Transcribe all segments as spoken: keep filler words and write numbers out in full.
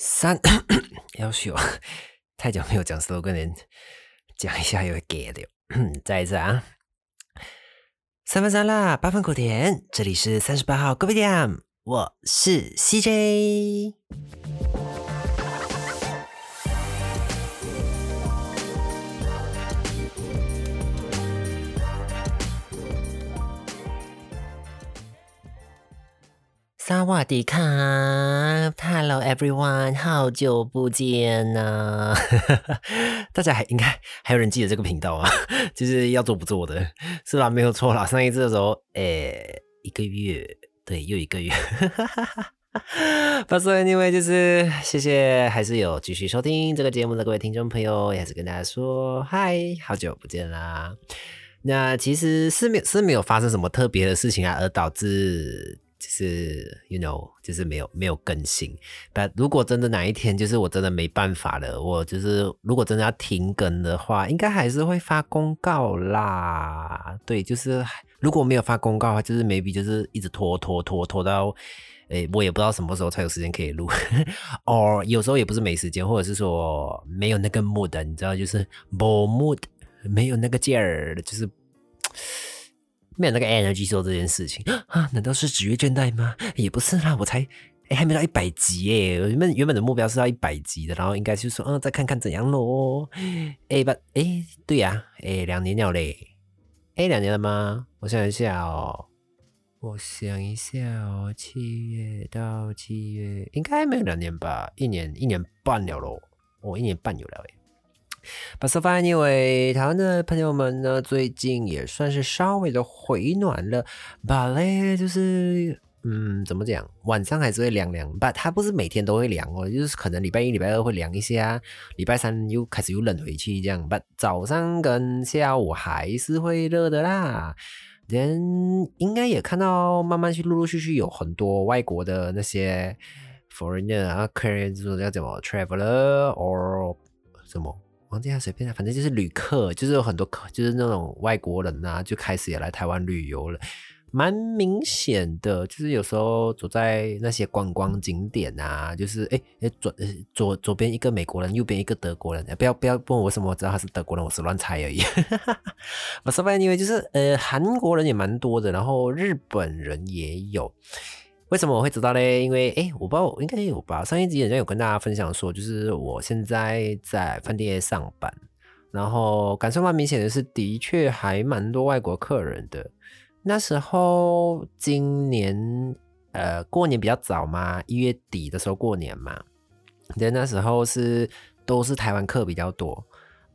三要求太久没有讲 slogan 了，讲一下又会给的。再一次啊，三分酸辣八分苦甜，这里是三十八号 Kopitiam， 我是 C J。萨瓦迪卡 ，Hello everyone， 好久不见呐、啊！大家还应该还有人记得这个频道啊，就是要做不做的，是吧？没有错啦，上一次的时候，诶、欸，一个月，对，又一个月。不是因为就是谢谢，还是有继续收听这个节目的各位听众朋友，也还是跟大家说，嗨，好久不见啦。那其实是没有是没有发生什么特别的事情啊，而导致。就是 you know 就是没有没有更新 but 如果真的哪一天就是我真的没办法了，我就是如果真的要停更的话，应该还是会发公告啦。对，就是如果没有发公告的话，就是 maybe 就是一直拖拖拖拖到诶、欸、我也不知道什么时候才有时间可以录or 有时候也不是没时间，或者是说没有那个 mood， 你知道，就是没 mood， 没有那个劲儿，就是没有那个 energy 做这件事情啊？难道是职业倦怠吗？也不是啦，我才哎还没到一百集耶！我原本的目标是到一百集的，然后应该就是说嗯再看看怎样咯。哎吧哎对呀、啊、哎两年了嘞，哎两年了吗？我想一下哦，我想一下哦，七月到七月应该没有两年吧，一年一年半了咯，哦一年半有了耶。But so far anyway， 台湾的朋友们呢，最近也算是稍微的回暖了。But 嘞，就是嗯，怎么讲，晚上还是会凉凉。But 它不是每天都会凉哦，就是可能礼拜一、礼拜二会凉一下，礼拜三又开始又冷回去这样。But 早上跟下午还是会热的啦。人应该也看到，慢慢去陆陆续续有很多外国的那些 foreigner 啊 ，Korean 就是要怎么 traveler or 什么。忘记他随便啦，反正就是旅客，就是有很多客，就是那种外国人啊，就开始也来台湾旅游了，蛮明显的。就是有时候走在那些观光景点啊，就是哎、欸、左左左边一个美国人，右边一个德国人，不要不要问我为什么我知道他是德国人，我是乱猜而已。我说因为就是呃韩国人也蛮多的，然后日本人也有。为什么我会知道嘞？因为诶我不知道，应该有吧。上一集好像有跟大家分享说，就是我现在在饭店上班，然后感受蛮明显的是，的确还蛮多外国客人的。那时候今年呃过年比较早嘛，一月底的时候过年嘛，对，那时候是都是台湾客比较多。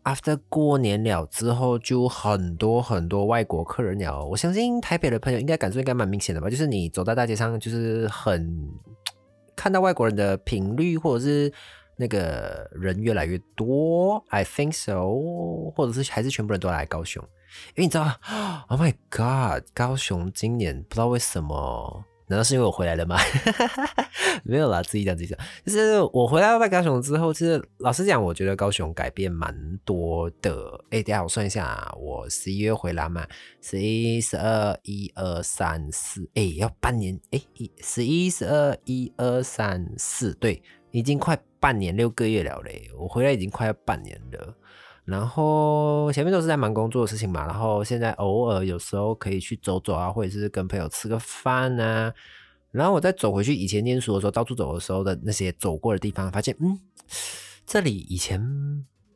after 过年了之后就很多很多外国客人了，我相信台北的朋友应该感受应该蛮明显的吧，就是你走到大街上就是很看到外国人的频率，或者是那个人越来越多 I think so， 或者是还是全部人都来高雄，因为你知道 Oh my god， 高雄今年不知道为什么，难道是因为我回来了吗？没有啦，自己讲自己讲。就是我回来到高雄之后，其实老实讲，我觉得高雄改变蛮多的。哎，等一下我算一下、啊，我十一月回来嘛，十一、十二、一二三四，哎，要半年，哎，十一、十二、一二三四，对，已经快半年六个月了嘞。我回来已经快要半年了。然后前面都是在忙工作的事情嘛，然后现在偶尔有时候可以去走走啊，或者是跟朋友吃个饭啊。然后我再走回去以前念书的时候，到处走的时候的那些走过的地方，发现嗯，这里以前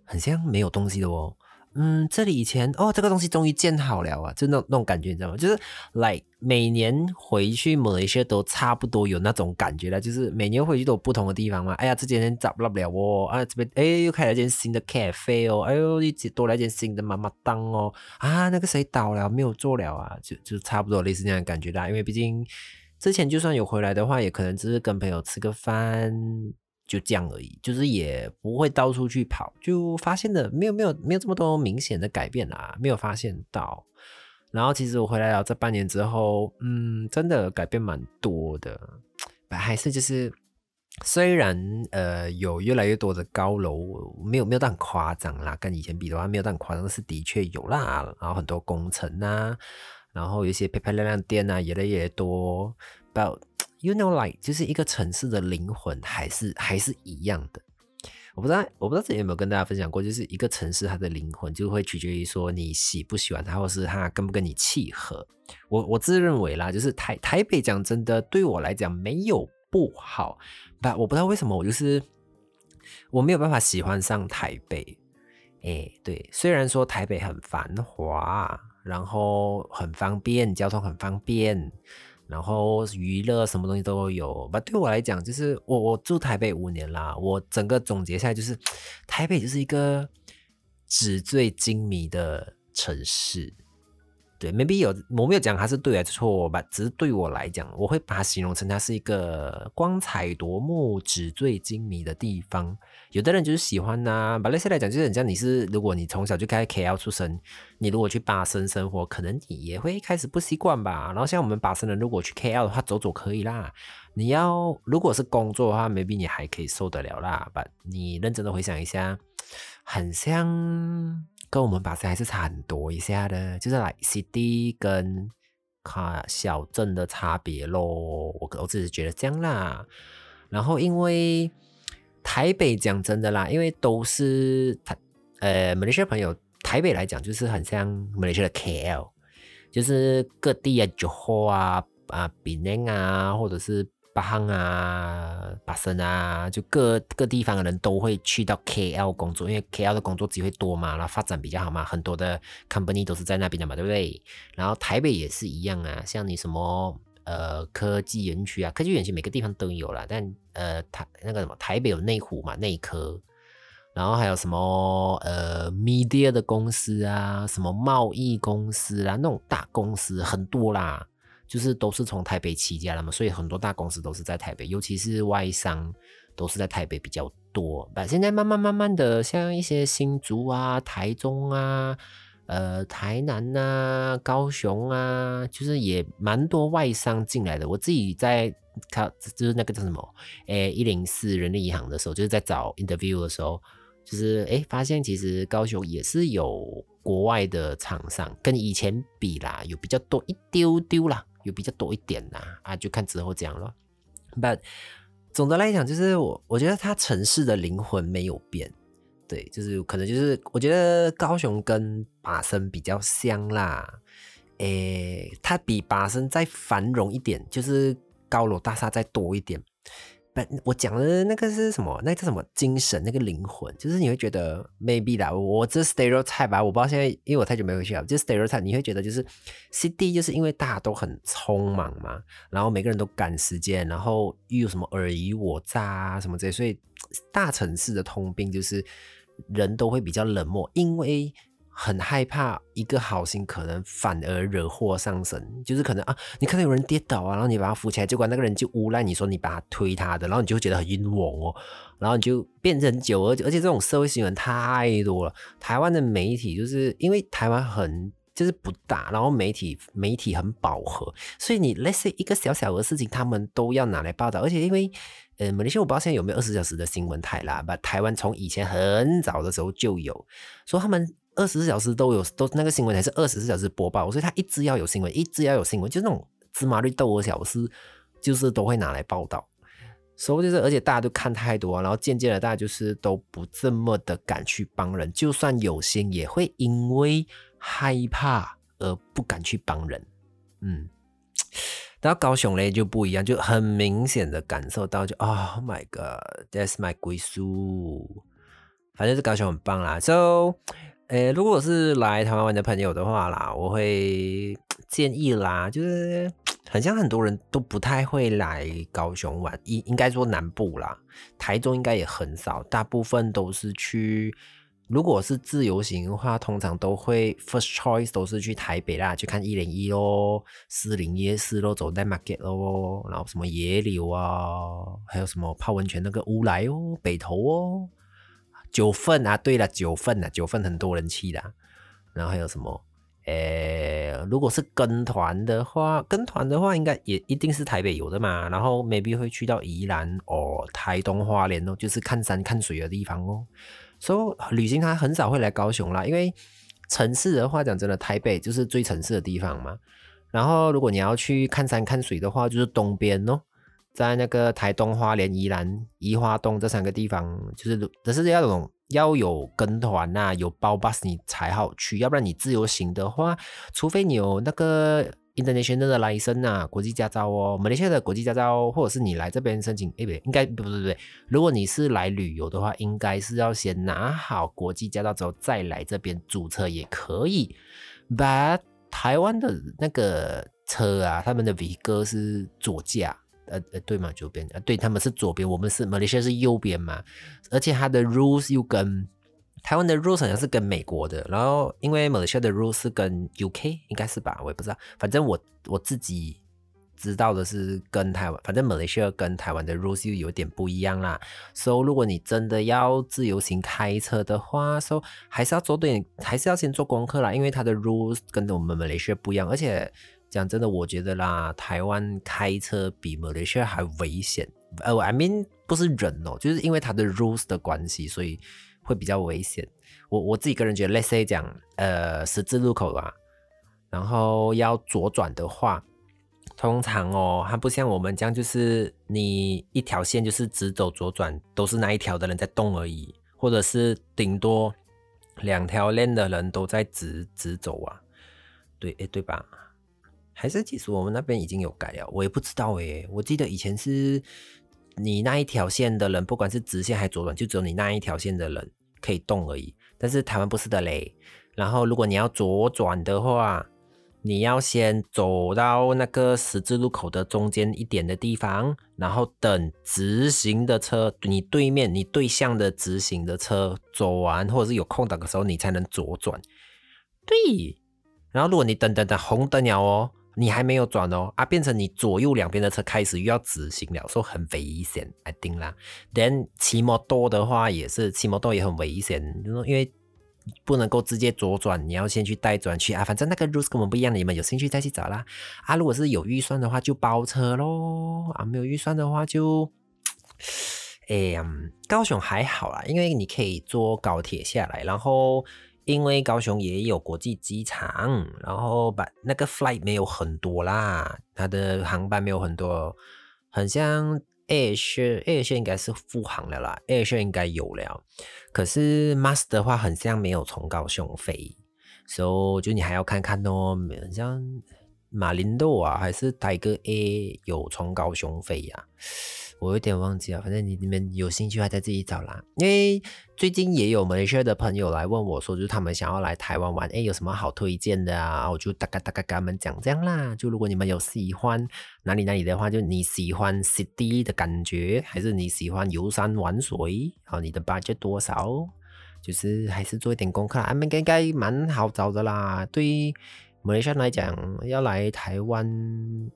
很像没有东西的哦。嗯，这里以前哦，这个东西终于建好了啊，就那种那种感觉，你知道吗？就是 like 每年回去马来西亚都差不多有那种感觉啦，就是每年回去都有不同的地方嘛。哎呀，这间找不了哦，啊这边哎又开了一间新的 cafe 哦，哎呦又多来一间新的妈妈档哦，啊那个谁倒了没有做了啊，就就差不多类似那样的感觉啦。因为毕竟之前就算有回来的话，也可能只是跟朋友吃个饭。就这样而已，就是也不会到处去跑，就发现的没有没有没有这么多明显的改变啦，没有发现到。然后其实我回来了这半年之后，嗯，真的改变蛮多的，但还是就是虽然呃有越来越多的高楼，没有没有到很夸张啦，跟以前比的话没有到很夸张，是的确有啦，然后很多工程啊，然后有一些漂漂亮亮店啊，也越来越多。about you know like 就是一个城市的灵魂还是还是一样的。我不知道我不知道之前有没有跟大家分享过，就是一个城市它的灵魂就会取决于说你喜不喜欢它，或是它跟不跟你契合。我我自认为啦，就是台台北讲真的对我来讲没有不好，但我不知道为什么我就是我没有办法喜欢上台北。哎，对，虽然说台北很繁华，然后很方便，交通很方便，然后娱乐什么东西都有，但对我来讲就是我我住台北五年啦，我整个总结下来就是台北就是一个纸醉金迷的城市。对 maybe 有我没有讲它是对还是错，只是对我来讲我会把它形容成它是一个光彩夺目纸醉金迷的地方。有的人就是喜欢啊，把那些来讲就是很像你是如果你从小就开始 K L 出生，你如果去巴生生活可能你也会开始不习惯吧。然后像我们巴生人如果去 K L 的话走走可以啦，你要如果是工作的话 maybe 你还可以受得了啦，但你认真的回想一下很像跟我们巴生还是差很多一下的，就是来 city 跟小镇的差别咯，我我自己觉得这样啦。然后因为台北讲真的啦，因为都是呃马来西亚朋友，台北来讲就是很像马来西亚的 K L， 就是各地啊 Johor 啊啊 Penang 啊，或者是巴航啊、巴生啊，就各各地方的人都会去到 K L 工作，因为 K L 的工作机会多嘛，然后发展比较好嘛，很多的 company 都是在那边的嘛，对不对？然后台北也是一样啊，像你什么呃科技园区啊，科技园区每个地方都有啦，但呃台那个什么台北有内湖嘛，内科，然后还有什么呃 media 的公司啊，什么贸易公司啊，那种大公司很多啦。就是都是从台北起家的嘛，所以很多大公司都是在台北，尤其是外商都是在台北比较多。但现在慢慢慢慢的，像一些新竹啊、台中啊、呃、台南啊、高雄啊，就是也蛮多外商进来的。我自己在就是那个叫什么，诶一零四人力银行的时候，就是在找 interview 的时候，就是诶发现其实高雄也是有国外的厂商，跟以前比啦，有比较多一丢丢啦。有比较多一点啦，啊，就看之后这样咯。But 总的来讲，就是我我觉得它城市的灵魂没有变，对，就是可能就是我觉得高雄跟巴生比较像啦，诶，它比巴生再繁荣一点，就是高楼大厦再多一点。But 我讲的那个是什么？那个什么精神，那个灵魂，就是你会觉得 maybe 啦，我这 stereotype 吧，我不知道现在，因为我太久没回去了，就 stereotype， 你会觉得就是 city 就是因为大家都很匆忙嘛，然后每个人都赶时间，然后又有什么尔虞我诈啊什么之类，所以大城市的通病就是人都会比较冷漠，因为很害怕一个好心可能反而惹祸上身，就是可能啊，你看到有人跌倒啊，然后你把他扶起来，结果那个人就诬赖你说你把他推他的，然后你就会觉得很冤枉哦，然后你就变成久，而且而且这种社会新闻太多了。台湾的媒体就是因为台湾很就是不大，然后媒体媒体很饱和，所以你 let's say 一个小小的事情，他们都要拿来报道，而且因为。呃，马来西亚我不知道现在有没有二十小时的新闻台啦，但台湾从以前很早的时候就有，说他们二十四小时都有，都那个新闻台是二十四小时播报，所以他一直要有新闻，一直要有新闻，就是那种芝麻绿豆的小事，就是都会拿来报道。所以就是，而且大家都看太多，然后渐渐的大家就是都不这么的敢去帮人，就算有心也会因为害怕而不敢去帮人，嗯。到高雄嘞就不一样，就很明显的感受到就 Oh my god, that's my 归宿。反正是高雄很棒啦。So， 呃，如果是来台湾玩的朋友的话啦，我会建议啦，就是很像很多人都不太会来高雄玩，应应该说南部啦，台中应该也很少，大部分都是去。如果是自由行的话，通常都会 first choice 都是去台北啦，去看一零一咯，士林夜市咯，走在 market 咯，然后什么野柳啊，还有什么泡温泉那个乌来哦，北投哦，九份啊，对啦，九份啊，九份很多人去啦。然后还有什么，诶，如果是跟团的话，跟团的话应该也一定是台北有的嘛，然后 maybe 会去到宜兰哦，台东花莲哦，就是看山看水的地方哦。所以旅行他很少会来高雄啦，因为城市的话讲真的，台北就是最城市的地方嘛。然后如果你要去看山看水的话，就是东边哦，在那个台东、花莲、宜兰、宜花东这三个地方，就是只是要有要有跟团啊，有包 bus 你才好去，要不然你自由行的话，除非你有那个 international 的 license 啊，国际驾照哦，马来西亚的国际驾照，或者是你来这边申请，哎，不对，应该不对不对，如果你是来旅游的话，应该是要先拿好国际驾照之后再来这边注册也可以。 But 台湾的那个车啊，他们的 V 哥是左驾。呃呃，对嘛，左边、呃、对，他们是左边，我们是 Malaysia 是右边嘛，而且它的 rules 又跟台湾的 rules 好像是跟美国的，然后因为 Malaysia 的 rules 是跟 U K 应该是吧，我也不知道，反正我我自己知道的是跟台湾，反正 Malaysia 跟台湾的 rules 又有点不一样啦。 So 如果你真的要自由行开车的话， So 还是要做对，还是要先做功课啦，因为它的 rules 跟我们 Malaysia 不一样，而且讲真的，我觉得啦，台湾开车比马来西亚还危险。呃 ，I mean 不是人哦，就是因为它的 rules 的关系，所以会比较危险。我我自己个人觉得 ，let's say 讲呃十字路口啊，然后要左转的话，通常哦，它不像我们这样，就是你一条线就是直走左转，都是那一条的人在动而已，或者是顶多两条 lane 的人都在直直走啊，对，哎，对吧？还是其实我们那边已经有改了，我也不知道诶。我记得以前是你那一条线的人，不管是直线还是左转，就只有你那一条线的人可以动而已。但是台湾不是的嘞。然后如果你要左转的话，你要先走到那个十字路口的中间一点的地方，然后等直行的车，你对面你对向的直行的车走完，或者是有空档的时候，你才能左转。对。然后如果你等等等红灯了哦，你还没有转哦啊，变成你左右两边的车开始又要直行了，所以很危险 I think 啦。 Then 骑摩托的话也是，骑摩托也很危险，因为不能够直接左转，你要先去带转去啊，反正那个 rules 跟我们不一样，你们有兴趣再去找啦啊。如果是有预算的话就包车咯啊，没有预算的话就诶、嗯、高雄还好啦，因为你可以坐高铁下来，然后因为高雄也有国际机场，然后把那个 flight 没有很多啦，它的航班没有很多，很像 AirAsia AirAsia 应该是复航了啦， AirAsia 应该有了，可是 M A S 的话很像没有从高雄飞，所以就你还要看看哦，很像马林豆啊还是 Tiger Air 有从高雄飞呀、啊。我有点忘记了，反正你们有兴趣还在自己找啦。因为最近也有马来西亚的朋友来问我说，就是他们想要来台湾玩，诶有什么好推荐的啊，我就大概大概跟他们讲这样啦。就如果你们有喜欢哪里哪里的话，就你喜欢 city 的感觉，还是你喜欢游山玩水，好你的 budget 多少，就是还是做一点功课啦，应该蛮好找的啦。对于马来西亚来讲，要来台湾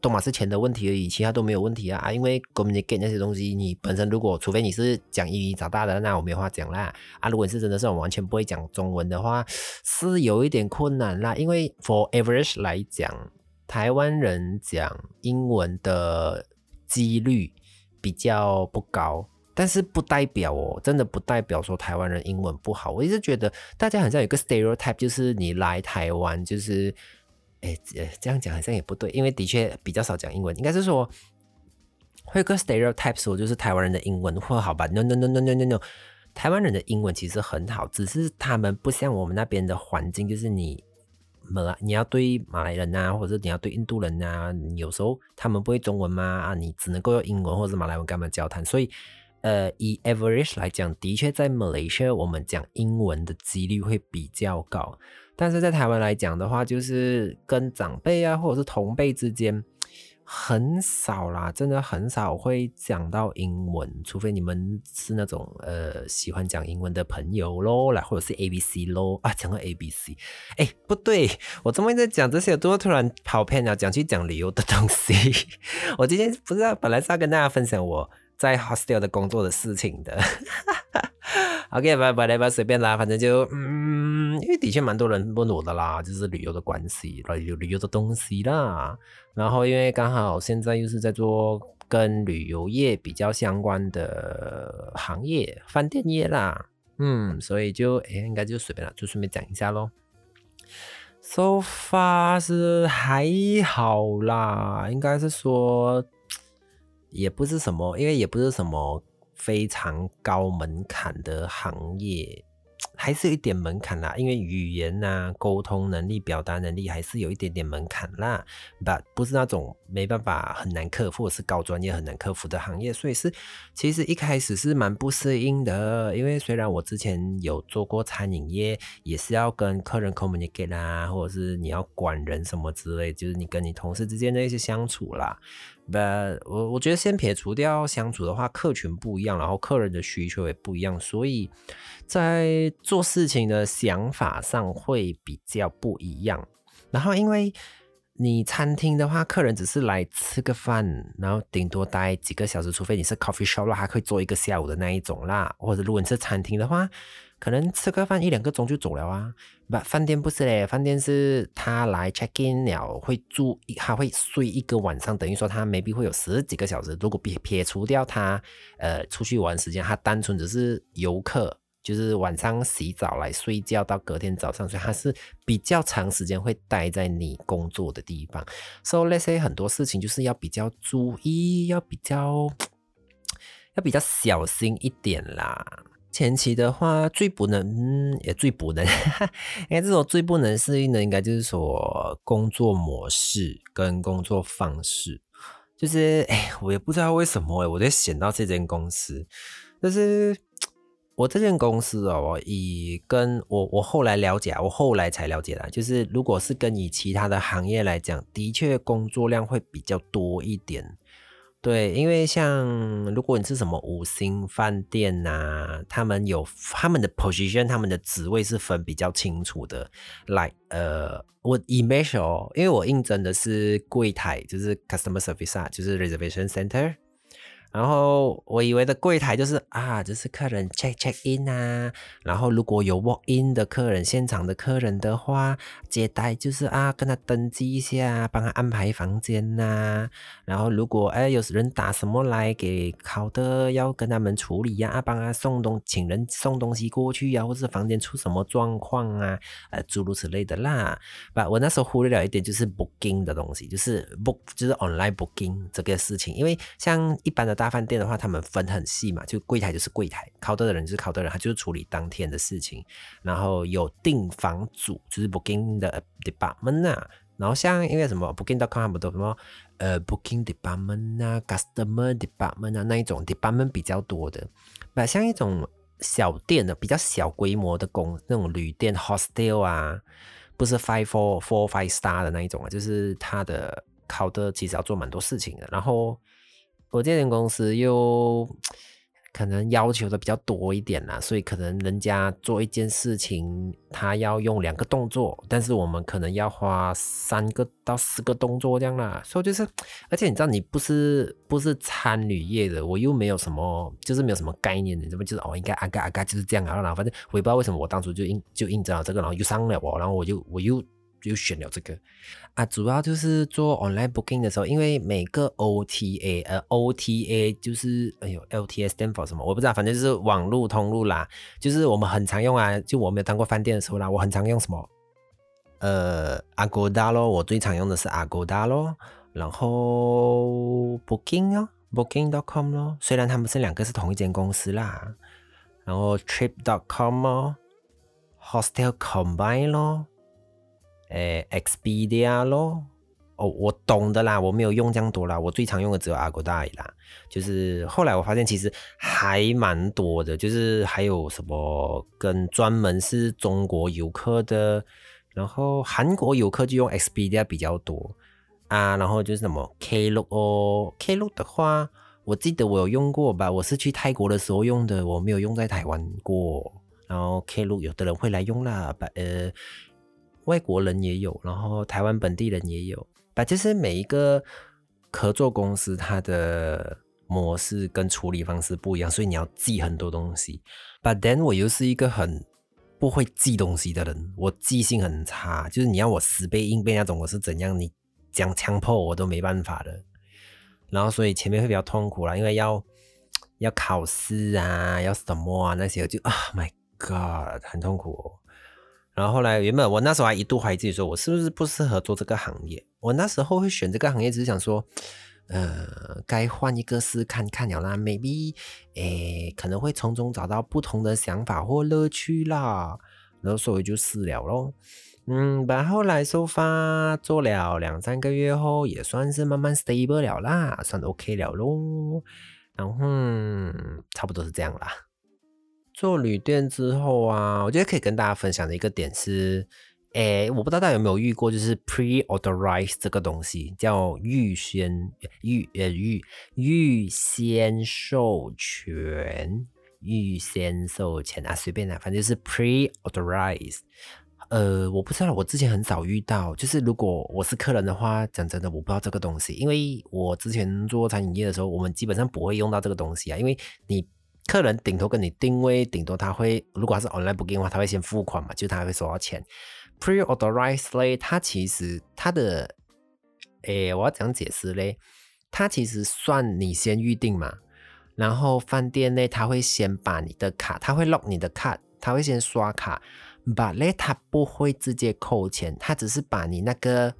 都嘛是钱的问题而已，其他都没有问题啊。啊因为 communicate 那些东西，你本身如果除非你是讲英语长大的，那我没话讲啦。啊，如果你是真的是我完全不会讲中文的话，是有一点困难啦。因为 for average 来讲，台湾人讲英文的几率比较不高。但是不代表哦，真的不代表说台湾人英文不好。我一直觉得大家好像有一个 stereotype， 就是你来台湾就是，哎，这样讲好像也不对，因为的确比较少讲英文。应该是说，会有个 stereotype 说就是台湾人的英文会好吧 ？No No No No No No No， 台湾人的英文其实很好，只是他们不像我们那边的环境，就是你。你要对马来人啊，或者你要对印度人啊，有时候他们不会中文嘛啊，你只能够用英文或者马来文跟他们交谈，所以呃，以 average 来讲，的确在 Malaysia 我们讲英文的几率会比较高，但是在台湾来讲的话，就是跟长辈啊或者是同辈之间很少啦，真的很少会讲到英文，除非你们是那种呃喜欢讲英文的朋友咯，来或者是 A B C 咯啊，讲到 A B C， 哎不对，我怎么一直讲这些，都突然跑偏了，讲去讲旅游的东西。我今天不知道，本来是要跟大家分享我在 hostel 的工作的事情的。OK， 拜拜拜拜，随便啦，反正就嗯，因为的确蛮多人问我的啦，就是旅游的关系，旅旅游的东西啦。然后因为刚好现在又是在做跟旅游业比较相关的行业，饭店业啦，嗯，所以就诶应该就随便啦，就顺便讲一下咯。so far 是还好啦，应该是说也不是什么，因为也不是什么非常高门槛的行业，还是有一点门槛啦，因为语言啊、沟通能力、表达能力还是有一点点门槛啦， but 不是那种没办法很难克服，是高专业很难克服的行业，所以是其实一开始是蛮不适应的。因为虽然我之前有做过餐饮业，也是要跟客人 communicate 啊，或者是你要管人什么之类，就是你跟你同事之间的一些相处啦， but 我我觉得先撇除掉相处的话，客群不一样，然后客人的需求也不一样，所以在做事情的想法上会比较不一样。然后因为你餐厅的话，客人只是来吃个饭，然后顶多待几个小时，除非你是 coffee shop 啦，还可以做一个下午的那一种啦，或者如果你是餐厅的话，可能吃个饭一两个钟就走了啊。But 饭店不是嘞，饭店是他来 check in 了，会住，他会睡一个晚上，等于说他 maybe 会有十几个小时。如果撇除掉他呃出去玩时间，他单纯只是游客，就是晚上洗澡来睡觉到隔天早上，所以他是比较长时间会待在你工作的地方。 So let's say 很多事情就是要比较注意，要比较要比较小心一点啦。前期的话最不能、嗯、也最不能应该这种最不能适应的应该就是说工作模式跟工作方式，就是哎，我也不知道为什么我就选到这间公司。就是我这间公司哦，以跟我我后来了解，我后来才了解啦，就是如果是跟以其他的行业来讲，的确工作量会比较多一点。对，因为像如果你是什么五星饭店啊，他们有他们的 position， 他们的职位是分比较清楚的。来，呃，我 image 哦，因为我应征的是柜台，就是 customer service 啊，就是 reservation center。然后我以为的柜台就是啊，就是客人 check check in 啊，然后如果有 walk in 的客人，现场的客人的话，接待就是啊，跟他登记一下，帮他安排房间啊，然后如果哎有人打什么来给烤的，要跟他们处理啊，帮他送东，请人送东西过去啊，或是房间出什么状况啊，呃，诸如此类的啦。But 我那时候忽略了一点，就是 booking 的东西，就是 book 就是 online booking 这个事情，因为像一般的大饭店的话，他们分很细嘛，就柜台就是柜台，考的人就是考的人，他就是处理当天的事情。然后有订房组，就是 booking 的 department 啊。然后像因为什么 booking 点 com 他们都什么呃 booking department 啊、customer department 啊那一种 department 比较多的。那像一种小店的、比较小规模的公那种旅店 hostel 啊，不是 five four four five star 的那一种啊，就是他的考的其实要做蛮多事情的。然后我这间公司又可能要求的比较多一点啦，所以可能人家做一件事情他要用两个动作，但是我们可能要花三个到四个动作这样啦。所以就是，而且你知道你不是不是餐旅业的，我又没有什么就是没有什么概念的，怎么就是哦应该啊嘎啊嘎就是这样啊，然后反正我也不知道为什么我当初就应就应征了这个，然后又上了我，然后我就我又。就选了这个啊，主要就是做 online booking 的时候，因为每个 O T A 呃 O T A 就是哎呦 L T A stand for 什么我不知道，反正就是网路通路啦，就是我们很常用啊，就我没有当过饭店的时候啦，我很常用什么呃 Agoda 咯，我最常用的是 Agoda 咯，然后 booking 哦 booking 点 com 咯，虽然他们是两个是同一间公司啦，然后 trip 点 com 哦 hostel combine 咯。诶 Expedia 咯，哦，我懂的啦，我没有用这样多啦，我最常用的只有 Agoda 啦。就是后来我发现其实还蛮多的，就是还有什么跟专门是中国游客的，然后韩国游客就用 Expedia 比较多啊，然后就是什么 Klook 哦 ，Klook 的话，我记得我有用过吧，我是去泰国的时候用的，我没有用在台湾过。然后 Klook 有的人会来用啦，把呃。外国人也有，然后台湾本地人也有，但就是每一个合作公司它的模式跟处理方式不一样，所以你要记很多东西。 But then 我又是一个很不会记东西的人，我记性很差，就是你要我死背硬背那种我是怎样，你讲强迫我都没办法的。然后所以前面会比较痛苦啦，因为要要考试啊，要什么啊那些，就 Oh my god 很痛苦哦。然后后来原本我那时候还一度怀疑自己说我是不是不适合做这个行业，我那时候会选这个行业只是想说呃，该换一个试看看了啦 maybe 诶可能会从中找到不同的想法或乐趣啦，然后所以就试了咯。嗯，然后来收发做了两三个月后也算是慢慢 stable 了啦，算 OK 了咯，然后、嗯、差不多是这样啦。做旅店之后啊，我觉得可以跟大家分享的一个点是诶，我不知道大家有没有遇过，就是 pre-authorize 这个东西，叫预先预呃预预先授权，预先授权啊，随便啊，反正就是 pre-authorize。呃，我不知道，我之前很少遇到，就是如果我是客人的话，讲真的，我不知道这个东西，因为我之前做餐饮业的时候，我们基本上不会用到这个东西啊，因为你。客人顶头跟你定位，顶多他会，如果他是 online booking 的话，他会先付款嘛，就是他会收到钱。pre-authorized 嘞，它其实它的，诶，我要怎样解释嘞？它其实算你先预定嘛，然后饭店嘞，他会先把你的卡，他会 lock 你的卡，他会先刷卡，but 嘞，他不会直接扣钱，他只是把你那个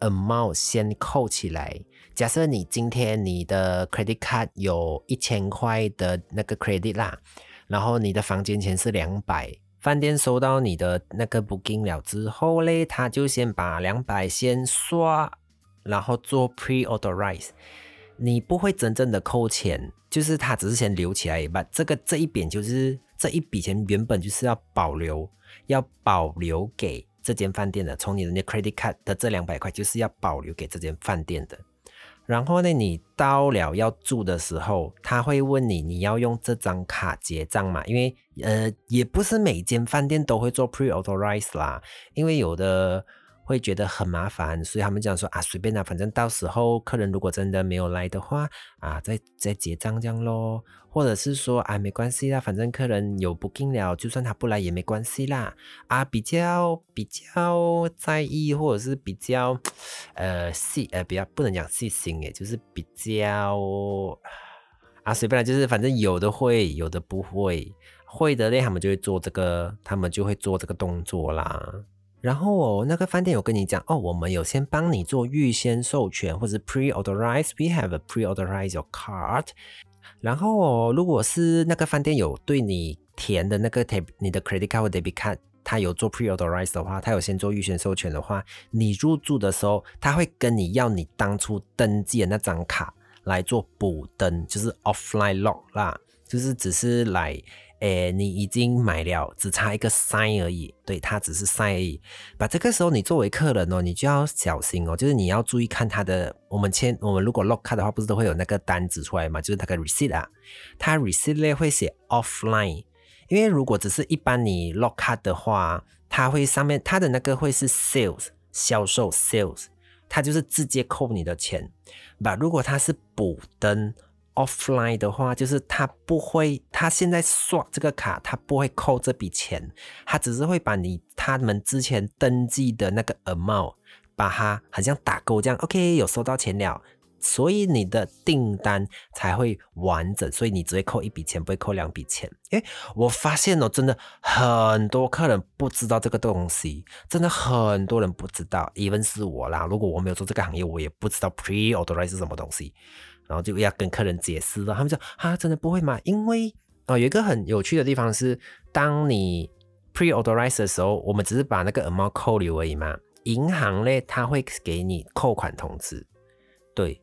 amount 先扣起来。假设你今天你的 credit card 有一千块的那个 credit 啦，然后你的房间钱是两百，饭店收到你的那个 booking 了之后嘞，他就先把两百先刷，然后做 pre-authorize， 你不会真正的扣钱，就是他只是先留起来，把这个这一笔就是这一笔钱原本就是要保留，要保留给这间饭店的，从你的 credit card 的这两百块就是要保留给这间饭店的。然后呢，你到了要住的时候，他会问你你要用这张卡结账嘛？因为呃，也不是每间饭店都会做 pre-authorize 啦，因为有的会觉得很麻烦，所以他们讲说啊，随便啦、啊，反正到时候客人如果真的没有来的话啊，再再结账这样咯，或者是说啊，没关系啦，反正客人有 booking 了，就算他不来也没关系啦。啊，比较比较在意，或者是比较呃细呃比较不能讲细心诶，就是比较啊随便啦，就是反正有的会，有的不会，会的嘞，他们就会做这个，他们就会做这个动作啦。然后、哦、那个饭店有跟你讲哦，我们有先帮你做预先授权或者 pre-authorize， we have a pre-authorize your card。然后、哦、如果是那个饭店有对你填的那个你的 credit card 或 debit card， 他有做 pre-authorize 的话，他有先做预先授权的话，你入住的时候，他会跟你要你当初登记的那张卡来做补登，就是 offline log 啦，就是只是来。诶，你已经买了，只差一个 sign 而已，对，它只是 sign 而已。把这个时候你作为客人哦，你就要小心哦，就是你要注意看它的，我们签，我们如果 lock 卡的话，不是都会有那个单子出来嘛，就是那个 receipt 啊，它 receipt 类会写 offline， 因为如果只是一般你 lock 卡的话，它会上面它的那个会是 sales 销售 sales， 它就是直接扣你的钱。But 如果它是补登。offline 的话，就是他不会，他现在刷这个卡，他不会扣这笔钱，他只是会把你他们之前登记的那个 amount， 把它好像打勾这样 ，OK， 有收到钱了，所以你的订单才会完整，所以你只会扣一笔钱，不会扣两笔钱。因为我发现哦，真的很多客人不知道这个东西，真的很多人不知道 ，even 是我啦，如果我没有做这个行业，我也不知道 pre-authorize 是什么东西。然后就要跟客人解释了，他们说啊，真的不会吗？因为、哦、有一个很有趣的地方是，当你 pre-authorize 的时候，我们只是把那个 amount 扣留而已嘛。银行呢，它会给你扣款通知，对。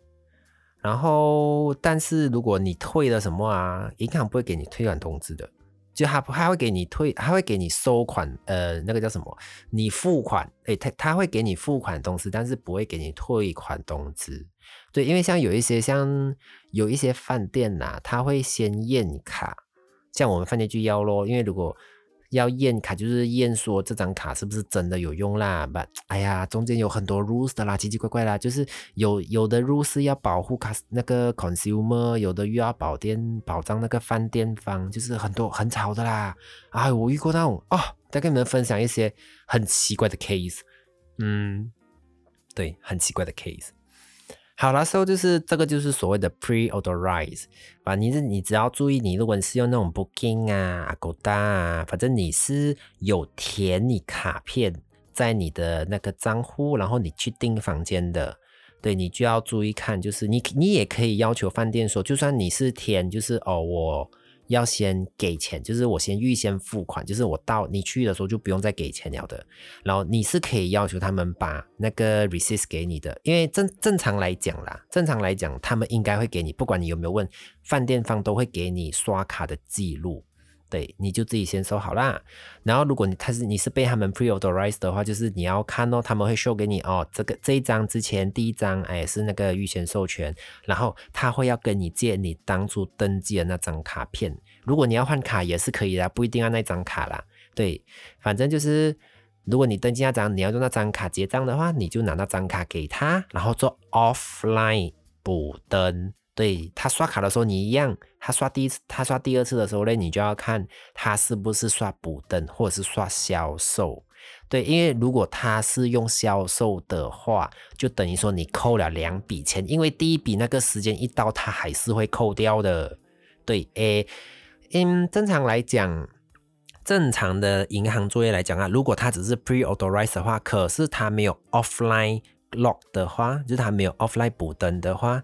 然后，但是如果你退了什么啊，银行不会给你退款通知的，就它它会给你退，它会给你收款，呃，那个叫什么？你付款，诶，它它会给你付款通知，但是不会给你退款通知。对，因为像有一些像有一些饭店呐、啊，他会先验卡，像我们饭店就要咯，因为如果要验卡，就是验说这张卡是不是真的有用啦。But, 哎呀，中间有很多 rules 的啦，奇奇怪怪啦，就是有有的 rules 是要保护卡那个 consumer， 有的又要保店保障那个饭店方，就是很多很吵的啦。哎，我遇过那种哦，再跟你们分享一些很奇怪的 case， 嗯，对，很奇怪的 case。好啦，所以就是这个就是所谓的 pre-authorize， 反正你只要注意，你如果你是用那种 booking 啊 Agoda 啊，反正你是有填你卡片在你的那个账户，然后你去订房间的，对，你就要注意看，就是你你也可以要求饭店说，就算你是填就是哦我要先给钱，就是我先预先付款，就是我到你去的时候就不用再给钱了的，然后你是可以要求他们把那个 receipt 给你的，因为 正, 正常来讲啦正常来讲他们应该会给你，不管你有没有问，饭店方都会给你刷卡的记录，对，你就自己先收好啦。然后如果 你, 他是你是被他们 pre-authorize 的话，就是你要看哦，他们会 show 给你哦，这个这一张之前第一张哎是那个预先授权，然后他会要跟你借你当初登记的那张卡片，如果你要换卡也是可以啦，不一定要那张卡啦，对，反正就是如果你登记那张，你要用那张卡结账的话，你就拿那张卡给他，然后做 offline 补登，对，他刷卡的时候你一样，他刷第一次他刷第二次的时候呢，你就要看他是不是刷补登或者是刷销售，对，因为如果他是用销售的话，就等于说你扣了两笔钱，因为第一笔那个时间一到他还是会扣掉的，对，诶，嗯，正常来讲，正常的银行作业来讲啊，如果他只是 pre-authorize 的话，可是他没有 offline lock 的话，就是他没有 offline 补登的话，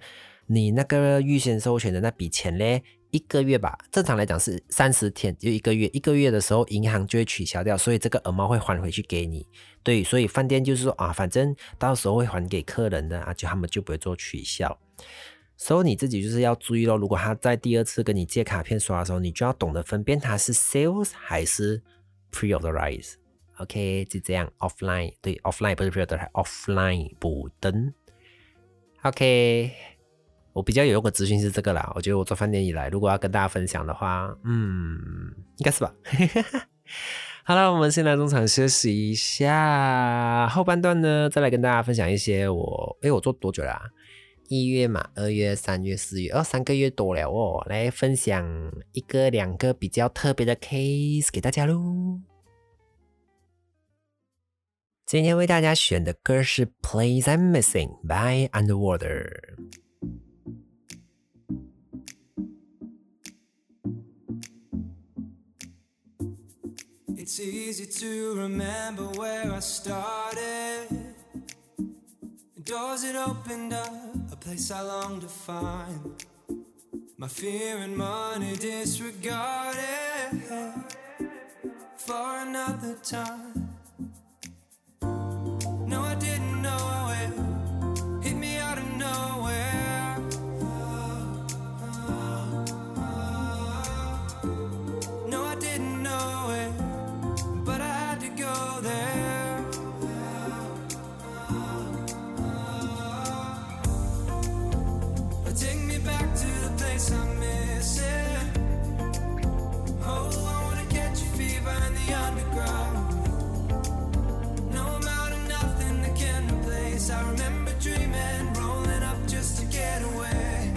你那个预先授权的那笔钱嘞，一个月吧，正常来讲是三十天，就一个月，一个月的时候银行就会取消掉，所以这个amount会还回去给你，对，所以饭店就是说啊，反正到时候会还给客人的啊，就他们就不会做取消，所以你自己就是要注意咯，如果他在第二次跟你借卡片刷的时候，你就要懂得分辨他是 sales 还是 pre-authorize， OK， 就这样 offline， 对， offline 不是 pre-authorize， offline 补登 OK。我比较有用的资讯是这个啦，我觉得我做饭店以来，如果要跟大家分享的话，嗯，应该是吧。好了，我们先来中场休息一下，后半段呢再来跟大家分享一些我，诶，我做多久了啊？一月嘛，二月、三月、四月，哦，三个月多了哦，来分享一个、两个比较特别的 case 给大家咯。今天为大家选的歌是 Place I'm Missing by Underwater。It's easy to remember where I started. Doors that opened up, a place I longed to find. My fear and money disregarded for another time. No, I didn't know I will. Hit me out of nowhere. Oh, oh, oh. No, I didn't know it.I'm missing. Oh, I wanna catch a fever in the underground. No amount of nothing that can replace. I remember dreaming, rolling up just to get away.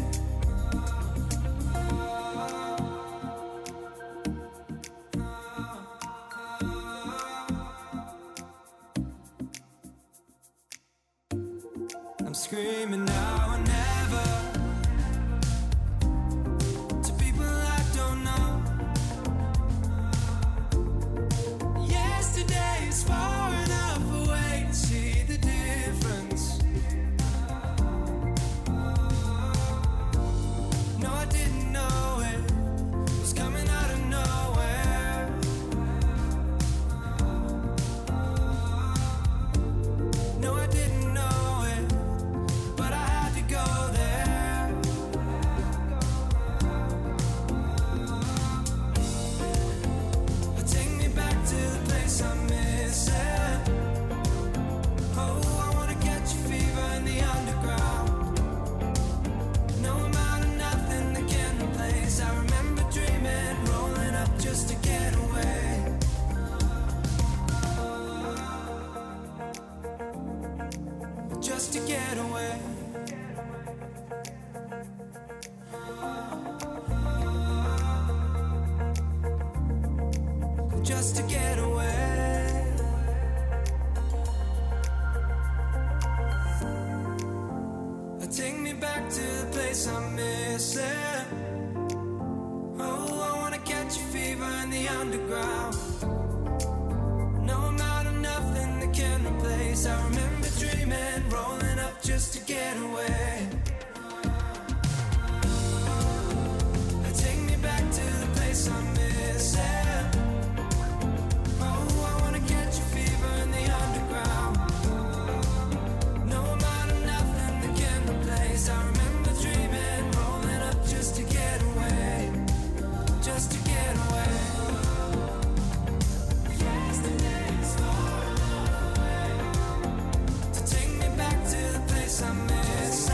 I'm screaming now and never.Sing underground. No amount of nothing that can replace. I remember dreaming, rolling up just to get away. Take me back to the place I miss. Oh, I wanna catch a fever in the underground. No amount of nothing that can replace. I remember dreaming, rolling up just to get away, just to get away. Yesterday's far enough away to take me back to the place I miss.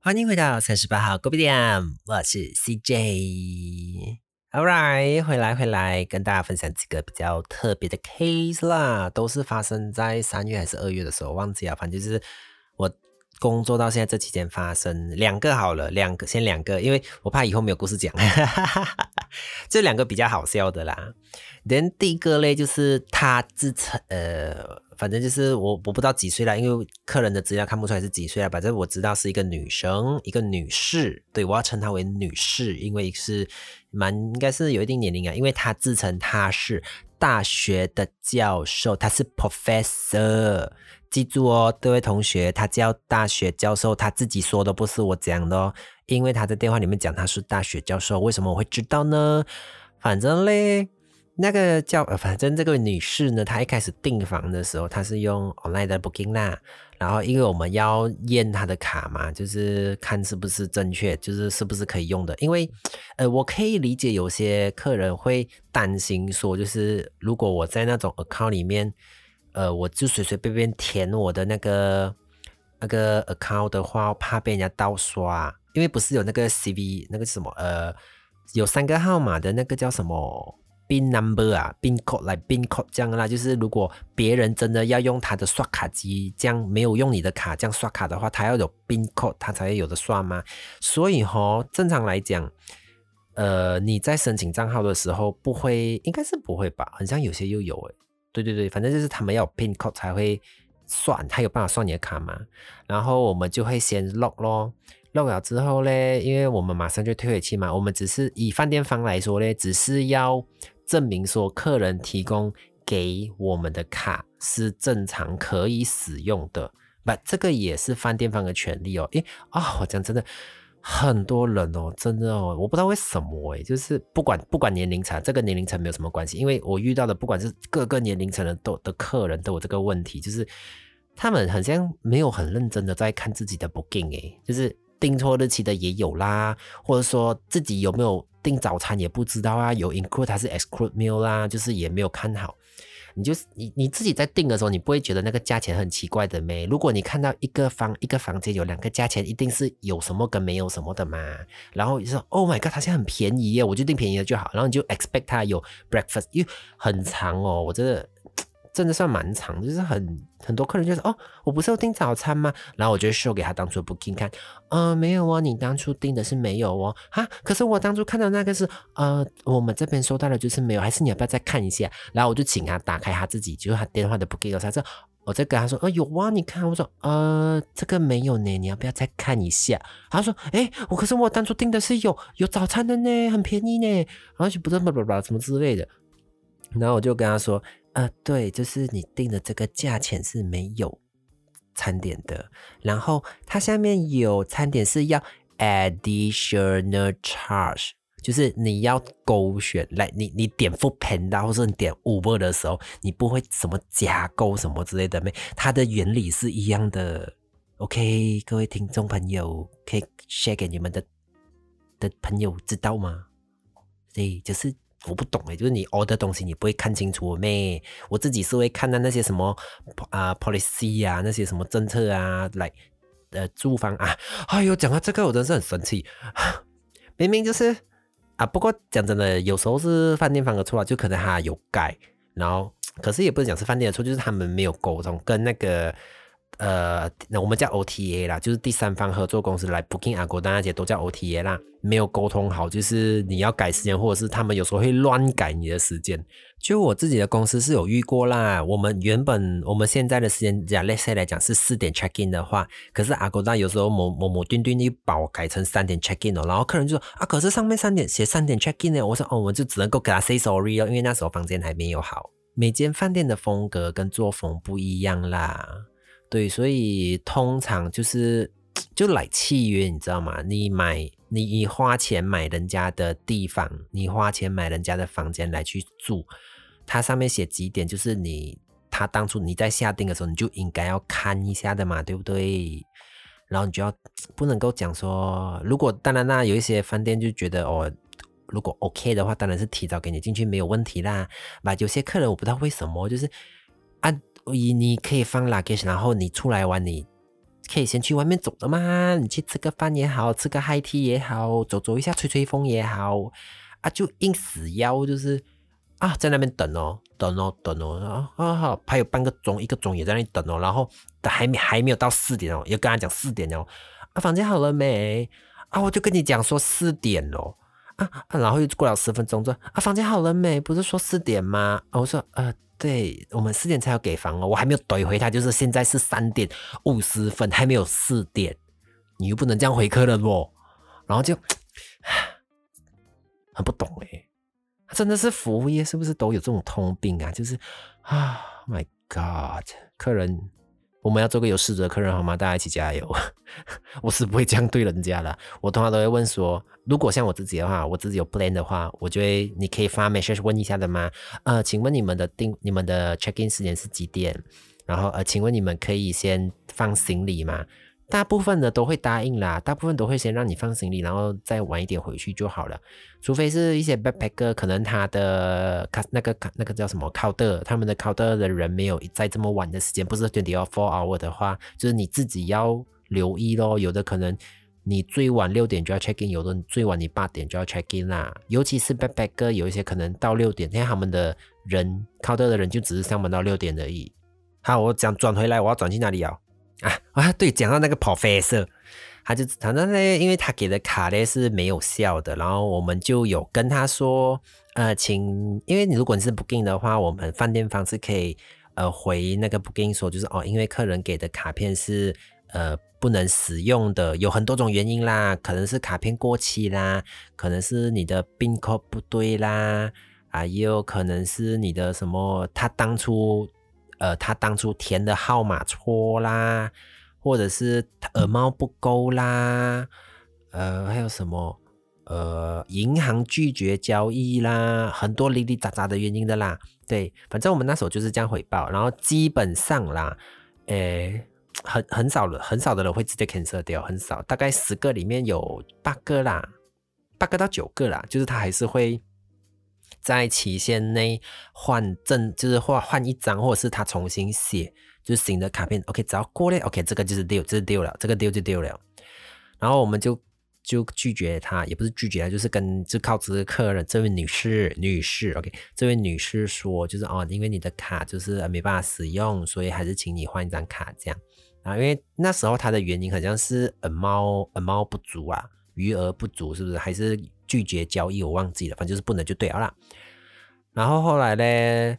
欢迎回到三十八号 Kopitiam， 我是 C J。 Alright， 回来回来跟大家分享几个比较特别的 case 啦，都是发生在三月还是二月的时候忘记了，反正就是我工作到现在这期间发生两个好了，两个先两个，因为我怕以后没有故事讲这两个比较好笑的啦。 Then 第一个嘞就是他自称呃反正就是我我不知道几岁啦，因为客人的资料看不出来是几岁啦，反正我知道是一个女生，一个女士，对，我要称她为女士，因为是蛮应该是有一定年龄啊，因为她自称她是大学的教授，她是 professor， 记住哦，各位同学，她叫大学教授，她自己说的，不是我讲的哦，因为她在电话里面讲她是大学教授，为什么我会知道呢？反正嘞。那个叫反正这个女士呢，她一开始订房的时候她是用 online 的 booking 啦，然后因为我们要验她的卡嘛，就是看是不是正确，就是是不是可以用的，因为呃，我可以理解有些客人会担心说，就是如果我在那种 account 里面呃，我就随随便便填我的那个那个 account 的话，怕被人家盗刷，因为不是有那个 C V 那个什么呃，有三个号码的那个叫什么bin number 啊 bin code 来 bin code 这样啦，就是如果别人真的要用他的刷卡机，这样没有用你的卡这样刷卡的话，他要有 bin code 他才会有的刷嘛，所以齁正常来讲呃，你在申请账号的时候不会，应该是不会吧，很像有些又有诶，对对对，反正就是他们要有 bin code 才会算，他有办法算你的卡嘛，然后我们就会先 log 咯，弄了之后嘞，因为我们马上就退回去嘛，我们只是以饭店方来说嘞，只是要证明说客人提供给我们的卡是正常可以使用的， but 这个也是饭店方的权利哦。诶啊、哦，我讲真的，很多人哦，真的哦，我不知道为什么诶，就是不管不管年龄层，这个年龄层没有什么关系，因为我遇到的不管是各个年龄层的都的客人都有这个问题，就是他们好像没有很认真的在看自己的 booking 诶，就是。订错日期的也有啦，或者说自己有没有订早餐也不知道啊，有 include 还是 exclude meal 啦，就是也没有看好。你就 你, 你自己在订的时候，你不会觉得那个价钱很奇怪的咩？如果你看到一个房一个房间有两个价钱，一定是有什么跟没有什么的嘛。然后就说 Oh my god， 它现在很便宜耶，我就订便宜的就好。然后你就 expect 它有 breakfast， 因为很长哦，我真的。真的算蛮长，就是很很多客人就是哦，我不是有订早餐吗？然后我就 show 给他当初 booking 看，呃，没有哦，你当初订的是没有哦，哈，可是我当初看到那个是呃，我们这边收到的就是没有，还是你要不要再看一下？然后我就请他打开他自己就是他电话的 booking， 他说，我再跟他说，呃，有啊，你看，我说，呃，这个没有呢，你要不要再看一下？他说，哎，我可是我当初订的是有有早餐的呢，很便宜呢，然后就不知道什么之类的，然后我就跟他说。呃，对，就是你订的这个价钱是没有餐点的，然后它下面有餐点是要 additional charge， 就是你要勾选来，你你点 Foodpanda 或是你点 Uber 的时候，你不会什么加购什么之类的，它的原理是一样的。OK， 各位听众朋友，可以 share 给你们的的朋友知道吗？对，就是。我不懂诶，就是你 order 东西你不会看清楚咩？我自己是会看到那些什么啊、呃、policy 啊，那些什么政策啊，来呃住房啊。哎呦，讲到这个我真是很生气，明明就是啊，不过讲真的，有时候是饭店方的错啊，就可能他有改，然后可是也不是讲是饭店的错，就是他们没有沟通，跟那个呃，我们叫 O T A 啦，就是第三方合作公司来 Booking、Agoda 那些都叫 O T A 啦。没有沟通好，就是你要改时间，或者是他们有时候会乱改你的时间。就我自己的公司是有遇过啦，我们原本我们现在的时间讲 let's say 来讲是四点 check in 的话，可是 Agoda 有时候某某某顿顿一把我改成三点 check in 哦，然后客人就说啊，可是上面三点写三点 check in 呢，我说哦，我就只能够给他 say sorry 哦，因为那时候房间还没有好。每间饭店的风格跟作风不一样啦。对，所以通常就是就来契约，你知道吗？你买你你花钱买人家的地方，你花钱买人家的房间来去住，它上面写几点，就是你他当初你在下定的时候，你就应该要看一下的嘛，对不对？然后你就要不能够讲说，如果当然啦，有一些饭店就觉得哦，如果 OK 的话，当然是提早给你进去没有问题啦。吧，有些客人我不知道为什么就是啊。你可以放 luggage， 然后你出来玩，你可以先去外面走的嘛，你去吃个饭也好，吃个 high tea 也好，走走一下吹吹风也好啊，就硬死腰就是啊，在那边等哦等哦等哦啊啊，还有半个钟一个钟也在那里等哦，然后还没还没有到四点哦，又跟他讲四点哦啊，房间好了没啊？我就跟你讲说四点哦。啊，然后又过了十分钟说啊，房间好了没？不是说四点吗？啊，我说呃，对我们四点才要给房哦，我还没有怼回他，就是现在是三点五十分，还没有四点，你又不能这样回客人哦，然后就很不懂哎，真的是服务业是不是都有这种通病啊？就是啊 ，My God， 客人。我们要做个有事的客人好吗？大家一起加油。我是不会这样对人家啦，我通常都会问说，如果像我自己的话，我自己有 plan 的话，我就会你可以发 message 问一下的吗？呃，请问你们的定你们的 check in 时间是几点？然后呃，请问你们可以先放行李吗？大部分的都会答应啦，大部分都会先让你放行李，然后再晚一点回去就好了。除非是一些 backpacker， 可能他的那个那个叫什么 counter， 他们的 counter 的人没有在这么晚的时间，不是二十四小时的话，就是你自己要留意咯。有的可能你最晚六点就要 check in， 有的最晚你八点就要 check in 啦。尤其是 backpacker， 有一些可能到六点，因为他们的人 counter 的人就只是上班到六点而已。好，我讲转回来，我要转去哪里啊？啊啊，对，讲到那个 professor， 他就他那因为他给的卡嘞是没有效的，然后我们就有跟他说，呃，请，因为你如果你是 booking 的话，我们饭店方是可以呃回那个 booking 说，就是哦，因为客人给的卡片是呃不能使用的，有很多种原因啦，可能是卡片过期啦，可能是你的 bin code 不对啦，啊，也有可能是你的什么，他当初。呃，他当初填的号码错啦，或者是amount不够啦，呃，还有什么呃，银行拒绝交易啦，很多零零杂杂的原因的啦。对，反正我们那时候就是这样回报，然后基本上啦，诶，很很少了，很少的人会直接 cancel 掉，很少，大概十个里面有八个啦，八个到九个啦，就是他还是会。在期限内换证，就是换一张，或者是他重新写，就是新的卡片。OK， 只要过了 ，OK， 这个就是丢，这是丢了，这个丢就丢了。然后我们就就拒绝他，也不是拒绝他，就是跟就告知客人这位女士，女士 ，OK， 这位女士说，就是哦，因为你的卡就是没办法使用，所以还是请你换一张卡这样。然后因为那时候他的原因好像是 amount amount 不足啊，余额不足，是不是？还是？拒绝交易我忘记了，反正就是不能就对了啦。然后后来呢，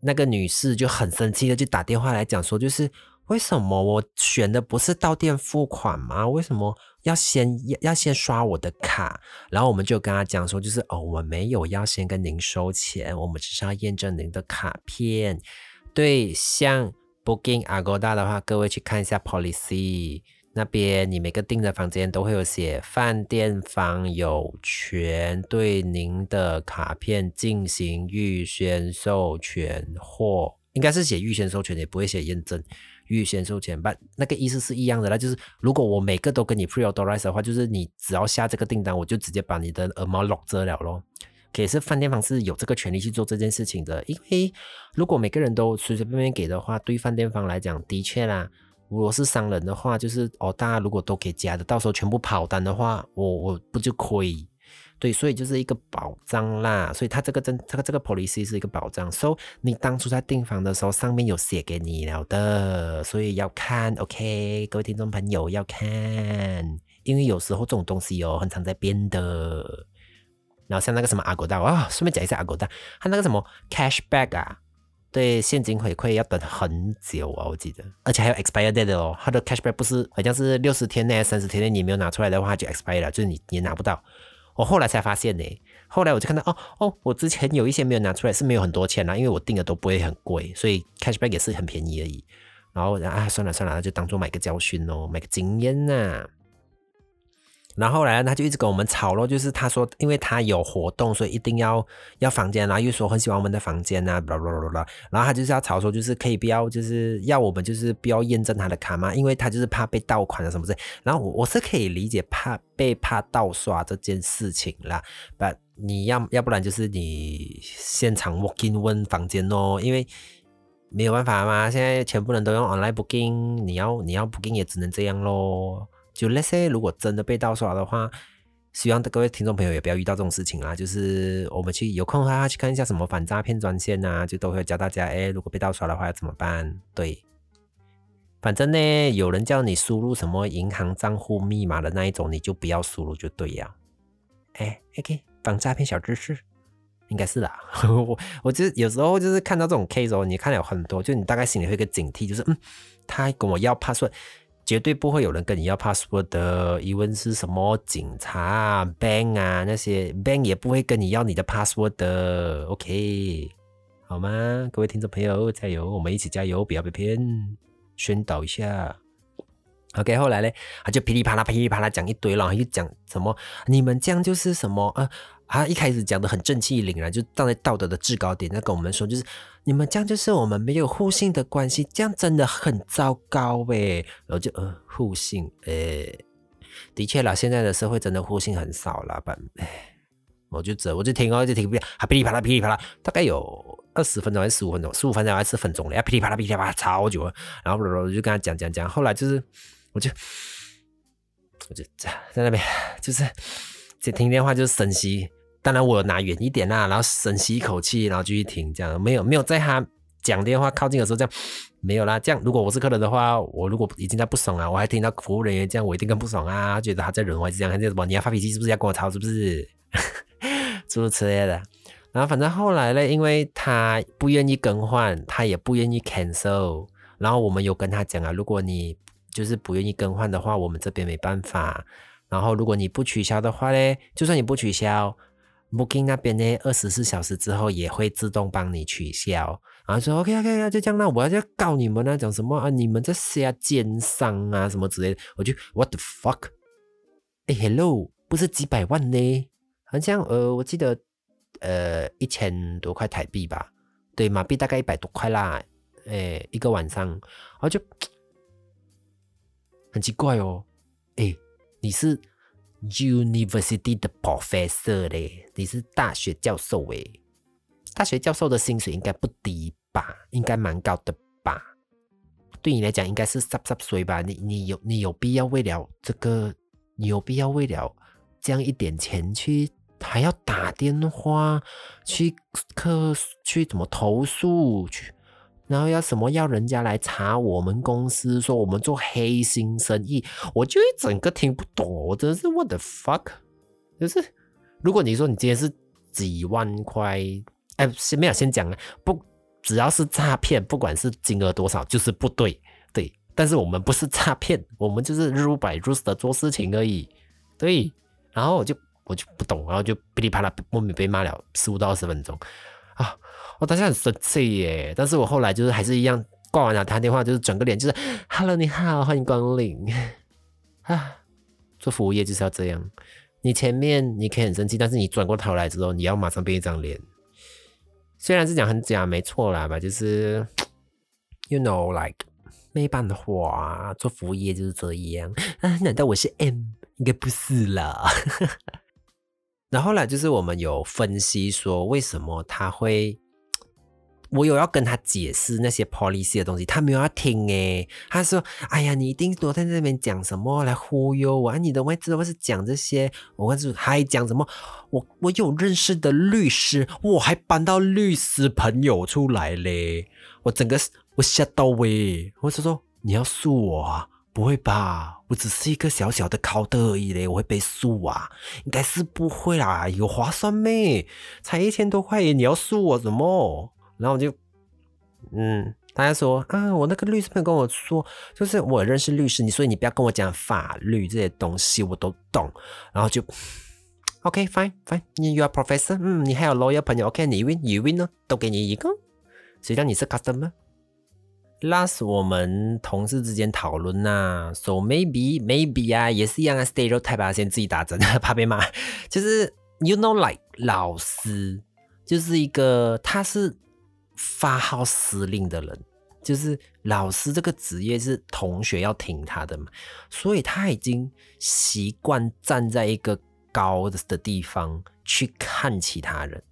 那个女士就很生气的就打电话来讲说，就是为什么我选的不是到店付款吗？为什么要先要先刷我的卡？然后我们就跟她讲说，就是哦，我没有要先跟您收钱，我们只是要验证您的卡片。对，像 Booking Agoda 的话，各位去看一下 policy。那边你每个订的房间都会有写饭店方有权对您的卡片进行预先授权，或应该是写预先授权，也不会写验证预先授权吧，那个意思是一样的啦，就是如果我每个都跟你 pre-authorize 的话，就是你只要下这个订单，我就直接把你的amount lock 着了咯。可是饭店方是有这个权利去做这件事情的，因为如果每个人都随随便便给的话，对饭店方来讲的确啦，如果是商人的话，就是哦，大家如果都给加的，到时候全部跑单的话，我我不就亏？对，所以就是一个保障啦。所以它这个真这个这个 policy 是一个保障， so 你当初在订房的时候上面有写给你了的，所以要看 OK 各位听众朋友要看，因为有时候这种东西哦很常在变的。然后像那个什么 Agoda 啊、哦，顺便讲一下 Agoda 它那个什么 cashback 啊，对，现金回馈要等很久啊，我记得，而且还有 expire date 的哦。它的 cashback 不是好像是六十天内三十天内你没有拿出来的话它就 expire 了，就是你也拿不到。我后来才发现呢，后来我就看到哦哦，我之前有一些没有拿出来是没有很多钱啦，因为我订的都不会很贵，所以 cashback 也是很便宜而已。然后啊，算了算了，就当做买个教训哦，买个经验啊。然后后来他就一直跟我们吵咯，就是他说因为他有活动所以一定要要房间，然后又说很喜欢我们的房间啊 blah blah blah， 然后他就是要吵说就是可以不要，就是要我们就是不要验证他的卡嘛，因为他就是怕被盗款啊什么之类。然后 我, 我是可以理解怕被怕盗刷这件事情啦， but 你要要不然就是你现场 walk in 问房间咯，因为没有办法嘛，现在全部人都用 online booking， 你要你要 booking 也只能这样咯。就 let's say 如果真的被盗刷的话，希望各位听众朋友也不要遇到这种事情啦，就是我们去有空的话去看一下什么反诈骗专线啊，就都会教大家诶如果被盗刷的话要怎么办。对，反正呢有人叫你输入什么银行账户密码的那一种你就不要输入就对了。诶 OK 反诈骗小知识应该是啦我, 我就是有时候就是看到这种 case 哦，你看了有很多就你大概心里会有一个警惕，就是嗯他跟我要 password，绝对不会有人跟你要 password 的，疑问是什么警察啊 bank 啊那些 bank 也不会跟你要你的 password 的 OK 好吗？各位听众朋友加油，我们一起加油，不要被骗，宣导一下 OK。 后来呢他就噼里啪啦噼里啪啦讲一堆了，他就讲什么你们这样就是什么啊啊！一开始讲的很正气凛然，就站在道德的制高点在跟我们说，就是你们这样就是我们没有互信的关系，这样真的很糟糕呗。然后就呃互信，呃，的确啦，现在的社会真的互信很少啦，但我就只我就听哦，就听不了，啊噼里啪啦噼里啪啦，大概有二十分钟还是十五分钟，十五分钟还是十分钟了，啊噼里啪啦噼里啪啦超久了。然后我就跟他讲讲讲，后来就是我就我就在那边就是听电话就是深吸。当然我拿远一点啦，然后深吸一口气，然后继续停，这样没有没有在他讲电话靠近的时候这样没有啦。这样如果我是客人的话，我如果已经在不爽啊，我还听到服务人员这样，我一定更不爽啊，觉得他在人为这样，还是什么你要发脾气是不是，要跟我吵是不是诸如此类的。然后反正后来呢，因为他不愿意更换，他也不愿意 cancel， 然后我们有跟他讲啊，如果你就是不愿意更换的话，我们这边没办法，然后如果你不取消的话呢，就算你不取消Booking 那边呢，二十四小时之后也会自动帮你取消。然后说 OK OK， 就这样啦，我要就告你们那种什么啊，你们在下奸商啊什么之类的。我就 What the fuck？ 哎 ，Hello， 不是几百万呢，好像呃，我记得呃一千多块台币吧，对，马币大概一百多块啦，哎，一个晚上，然后就很奇怪哦，哎，你是University 的 Professor 嘞，你是大学教授诶，大学教授的薪水应该不低吧，应该蛮高的吧，对你来讲应该是 sub sub 水吧，你你有你有必要为了这个，你有必要为了这样一点钱去还要打电话去客去怎么投诉去，然后要什么要人家来查我们公司说我们做黑心生意，我就一整个听不懂，我真的是 what the fuck。 就是如果你说你今天是几万块，哎，没有先讲了，不，只要是诈骗不管是金额多少就是不对，对，但是我们不是诈骗，我们就是 rule by rules 的做事情而已，对。然后我就我就不懂，然后就噼里啪啦莫名被骂了十五到二十分钟啊，我当下很生气耶，但是我后来就是还是一样挂完了他电话，就是整个脸就是 Hello 你好欢迎光临啊，做服务业就是要这样，你前面你可以很生气，但是你转过头来之后你要马上变一张脸，虽然是讲很假没错啦吧，就是 You know like 没办法，做服务业就是这样啊，难道我是 M？ 应该不是啦然后后来就是我们有分析说为什么他会我有要跟他解释那些 policy 的东西，他没有要听诶。他说：“哎呀，你一定躲在那边讲什么来忽悠我？啊、你的位置都是讲这些，我跟你还讲什么？我我有认识的律师，我还搬到律师朋友出来嘞。我整个我吓到喂，我就说你要诉我啊？不会吧？我只是一个小小的考的而已嘞，我会被诉啊？应该是不会啦，有划算咩？才一千多块耶，你要诉我什么？”然后我就，嗯，他就说啊，我那个律师朋友跟我说，就是我认识律师，你所以你不要跟我讲法律这些东西，我都懂。然后就 ，OK fine fine， you are professor， 嗯，你还有 lawyer 朋友 ，OK， 你 win you win 呢，都给你一个，谁让你是 customer？ Last 我们同事之间讨论呐、啊、，so maybe maybe 啊，也是一样啊 stereotype 啊，先自己打针，怕被骂。就是 you know like 老师就是一个他是。发号施令的人，就是老师这个职业是同学要听他的嘛，所以他已经习惯站在一个高的地方去看其他人，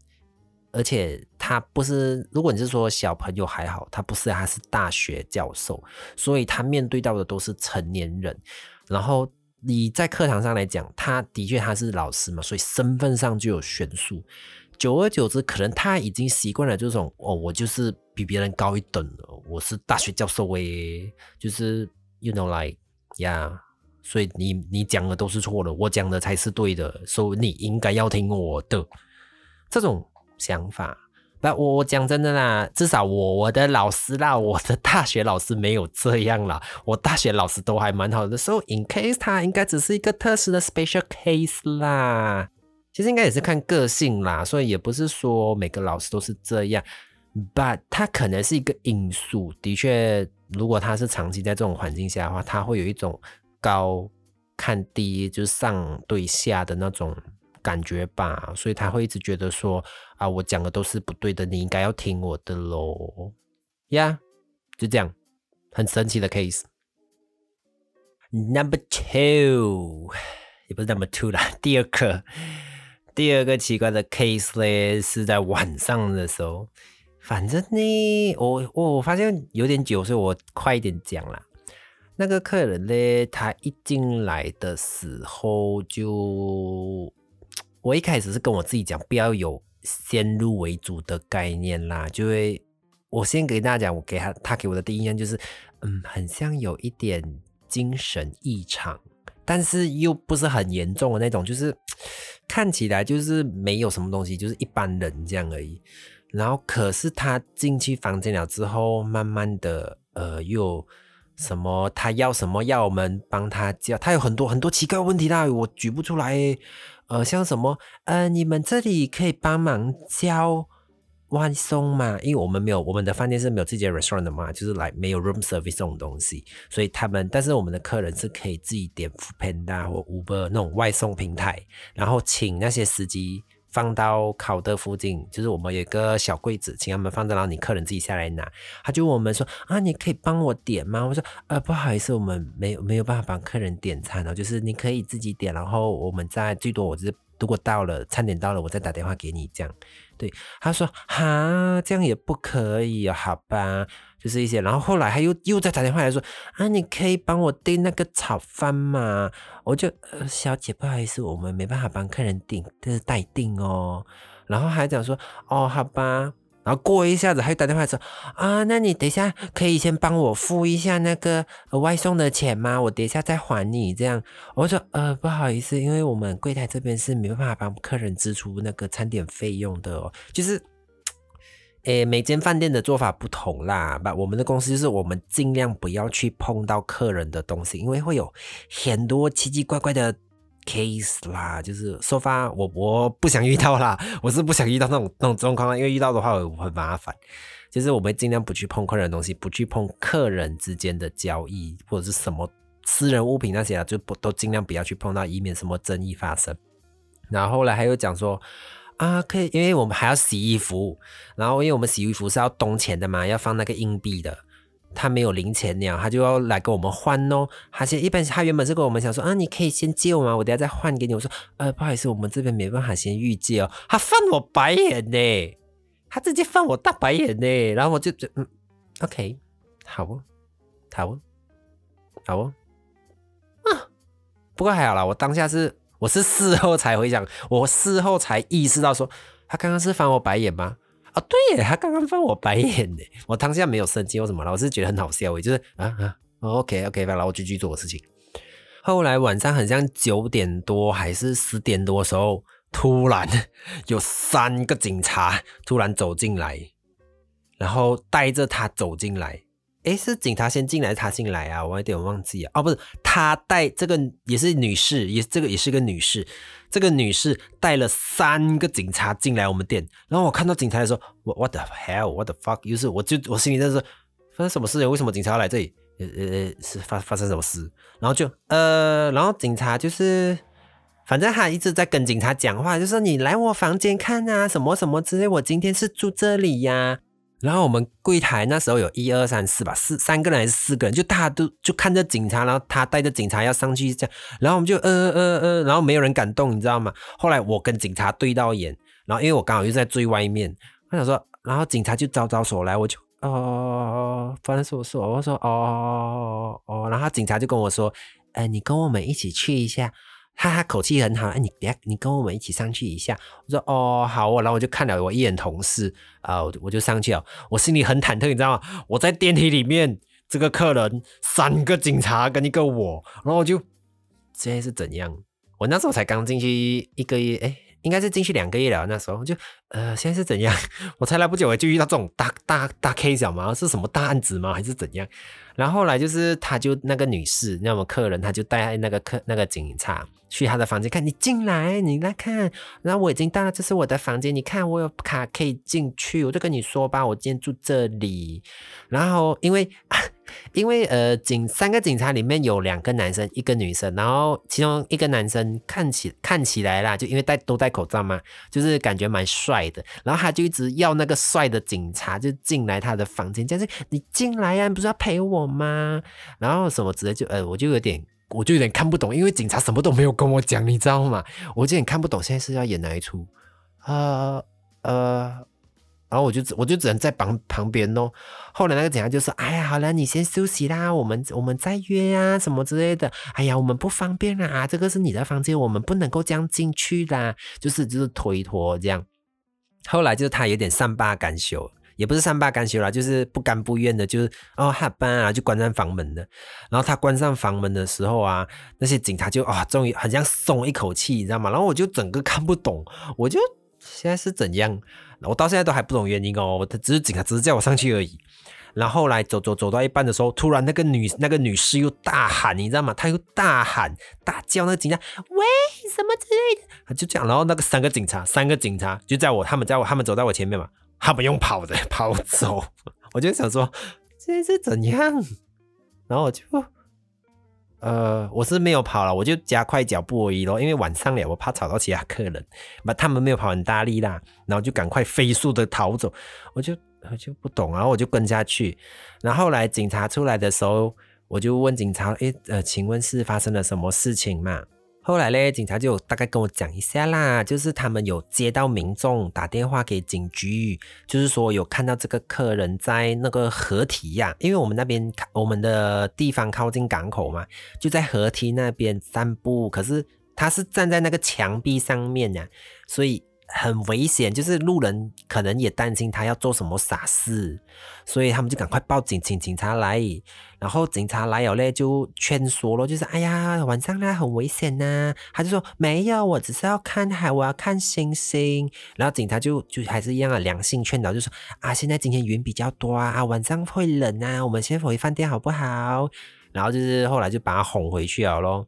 而且他不是，如果你是说小朋友还好，他不是，他是大学教授，所以他面对到的都是成年人。然后你在课堂上来讲，他的确他是老师嘛，所以身份上就有悬殊。久而久之，可能他已经习惯了这种哦，我就是比别人高一等了，我是大学教授诶，就是 you know like yeah， 所以你你讲的都是错的，我讲的才是对的，所以你应该要听我的这种想法。不，我我讲真的啦，至少我我的老师啦，我的大学老师没有这样啦，我大学老师都还蛮好的，所以 in case 他应该只是一个特殊的 special case 啦。其实应该也是看个性啦，所以也不是说每个老师都是这样 but 他可能是一个因素，的确如果他是长期在这种环境下的话，他会有一种高看低，就是上对下的那种感觉吧，所以他会一直觉得说啊，我讲的都是不对的，你应该要听我的咯呀、yeah， 就这样很神奇的 case。 Number two 也不是 number two 啦，第二个第二个奇怪的 case 嘞，是在晚上的时候。反正呢，我我发现有点久，所以我快一点讲啦。那个客人嘞，他一进来的时候就，我一开始是跟我自己讲，不要有先入为主的概念啦，就会我先给大家讲，我给他他给我的第一印象就是，嗯，很像有一点精神异常。但是又不是很严重的那种，就是看起来就是没有什么东西，就是一般人这样而已。然后可是他进去房间了之后，慢慢的呃又什么他要什么要我们帮他叫，他有很多很多奇怪问题啦，我举不出来耶。呃像什么呃你们这里可以帮忙叫外送嘛，因为我们没有，我们的饭店是没有自己的 restaurant 的嘛，就是来没有 room service 这种东西，所以他们，但是我们的客人是可以自己点 Foodpanda 或 Uber 那种外送平台，然后请那些司机放到考的附近，就是我们有一个小柜子，请他们放在，然后你客人自己下来拿。他就问我们说啊，你可以帮我点吗？我说呃，不好意思，我们没有没有办法帮客人点餐哦，就是你可以自己点，然后我们再最多我就是如果到了餐点到了，我再打电话给你这样。对，他说哈，这样也不可以哦，好吧，就是一些。然后后来他又又再打电话来说啊，你可以帮我订那个炒饭吗？我就、呃、小姐不好意思，我们没办法帮客人订，就是代订哦。然后还讲说哦，好吧。然后过一下子他又打电话来说啊，那你等一下可以先帮我付一下那个、呃、外送的钱吗？我等一下再还你这样。我说呃不好意思，因为我们柜台这边是没办法帮客人支出那个餐点费用的哦。就是诶，每间饭店的做法不同啦，我们的公司就是我们尽量不要去碰到客人的东西，因为会有很多奇奇怪怪的 case 啦，就是so far我我不想遇到啦，我是不想遇到那种那种状况，因为遇到的话我很麻烦。就是我们尽量不去碰客人的东西，不去碰客人之间的交易或者是什么私人物品那些啦，就不都尽量不要去碰到，以免什么争议发生。然后后来还有讲说啊，可以，因为我们还要洗衣服，然后因为我们洗衣服是要东钱的嘛，要放那个硬币的，他没有零钱了，他就要来跟我们换哦。他现一般他原本是跟我们想说啊，你可以先借我吗？我等一下再换给你。我说呃，不好意思，我们这边没办法先预借哦。他翻我白眼呢，他直接翻我大白眼呢，然后我就嗯 ，OK， 好哦，好哦，好哦，啊，不过还好啦，我当下是我是事后才回想，我事后才意识到说他刚刚是翻我白眼吗？啊，对耶，他刚刚翻我白眼耶，我当下没有生气或什么啦，我是觉得很好笑耶，就是啊啊 ，OK OK， 然后我就继续做我事情。后来晚上很像九点多还是十点多的时候，突然有三个警察突然走进来，然后带着他走进来。诶，是警察先进来，他进来啊，我有点忘记啊。哦，不是，他带这个也是女士，也这个也是个女士，这个女士带了三个警察进来我们店。然后我看到警察的时候 ，What the hell? What the fuck? 于是我就我心里在说，发生什么事？为什么警察要来这里？呃呃是发发生什么事，然后就呃然后警察就是反正他一直在跟警察讲话，就说你来我房间看啊什么什么之类，我今天是住这里呀、啊、然后我们柜台那时候有一二三四吧，四三个人还是四个人，就大家都就看着警察，然后他带着警察要上去这样，然后我们就呃呃呃然后没有人敢动，你知道吗？后来我跟警察对到眼，然后因为我刚好又在最外面，我想说，然后警察就招招手来，我就哦，反正是我说，我说哦哦，然后警察就跟我说，呃，你跟我们一起去一下，哈哈，口气很好，哎，你别，你跟我们一起上去一下。我说哦，好哦，然后我就看了我一眼同事啊、呃，我就上去了，我心里很忐忑，你知道吗？我在电梯里面，这个客人三个警察跟一个我，然后我就现在是怎样？我那时候才刚进去一个月，哎。应该是进去两个月了，那时候就呃，现在是怎样？我才来不久我就遇到这种大大大 case 嘛，是什么大案子吗？还是怎样？然后后来就是，他就那个女士，那么客人，他就带那个客那个警察去他的房间看，你进来，你来看，然后我已经到了，这是我的房间，你看我有卡可以进去，我就跟你说吧，我今天住这里。然后因为因为呃警三个警察里面有两个男生一个女生，然后其中一个男生看起看起来啦，就因为戴都戴口罩嘛，就是感觉蛮帅的，然后他就一直要那个帅的警察就进来他的房间，这样子你进来啊，你不是要陪我吗？然后什么之类，就呃我就有点我就有点看不懂，因为警察什么都没有跟我讲，你知道吗？我就有点看不懂现在是要演哪一出，呃呃然后我就我就只能在旁旁边咯。后来那个警察就说：“哎呀，好了，你先休息啦，我们我们再约啊，什么之类的。哎呀，我们不方便啦，这个是你的房间，我们不能够这样进去啦。”就是就是推脱这样。后来就是他有点善罢甘休，也不是善罢甘休啦，就是不甘不愿的，就是哦下班啊，就关上房门了。然后他关上房门的时候啊，那些警察就啊、哦，终于很像松一口气，你知道吗？然后我就整个看不懂，我就。现在是怎样？我到现在都还不懂原因哦。我只是警察只是叫我上去而已。然后后来走走走到一半的时候，突然那个女那个女士又大喊，你知道吗？她又大喊大叫那个警察，喂什么之类的。她就这样，然后那个三个警察三个警察就在我他们在我他们走在我前面嘛，他们用跑的跑走。我就想说现在是怎样？然后我就呃，我是没有跑了，我就加快脚步而已咯，因为晚上了，我怕吵到其他客人，他们没有跑很大力啦，然后就赶快飞速的逃走，我就我就不懂，然后我就跟下去，然后后来警察出来的时候，我就问警察，诶呃，请问是发生了什么事情嘛？后来呢，警察就大概跟我讲一下啦，就是他们有接到民众打电话给警局，就是说有看到这个客人在那个河堤呀、啊，因为我们那边我们的地方靠近港口嘛，就在河堤那边散步，可是他是站在那个墙壁上面呀、啊，所以很危险，就是路人可能也担心他要做什么傻事，所以他们就赶快报警，请警察来。然后警察来了嘞，就劝说咯，就是哎呀晚上啦很危险呐、啊。他就说没有，我只是要看海，我要看星星。然后警察就就还是一样的良性劝导，就说啊现在今天云比较多啊，啊晚上会冷啊，我们先回饭店好不好？然后就是后来就把他哄回去了咯，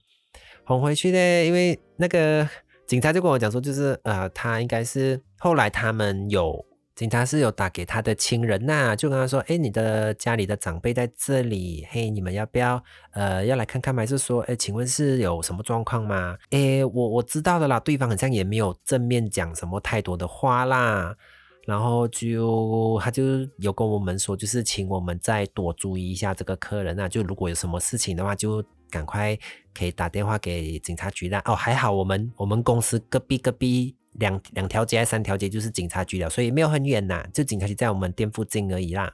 哄回去嘞，因为那个。警察就跟我讲说，就是呃，他应该是后来他们有警察是有打给他的亲人呐、啊，就跟他说，哎，你的家里的长辈在这里，嘿，你们要不要呃要来看看吗？还是说，哎，请问是有什么状况吗？哎，我我知道的啦，对方好像也没有正面讲什么太多的话啦，然后就他就有跟我们说，就是请我们再多注意一下这个客人啊，就如果有什么事情的话就。赶快可以打电话给警察局啦！哦，还好我们我们公司隔壁隔壁两两条街还三条街就是警察局了，所以没有很远啦，就警察局在我们店附近而已啦。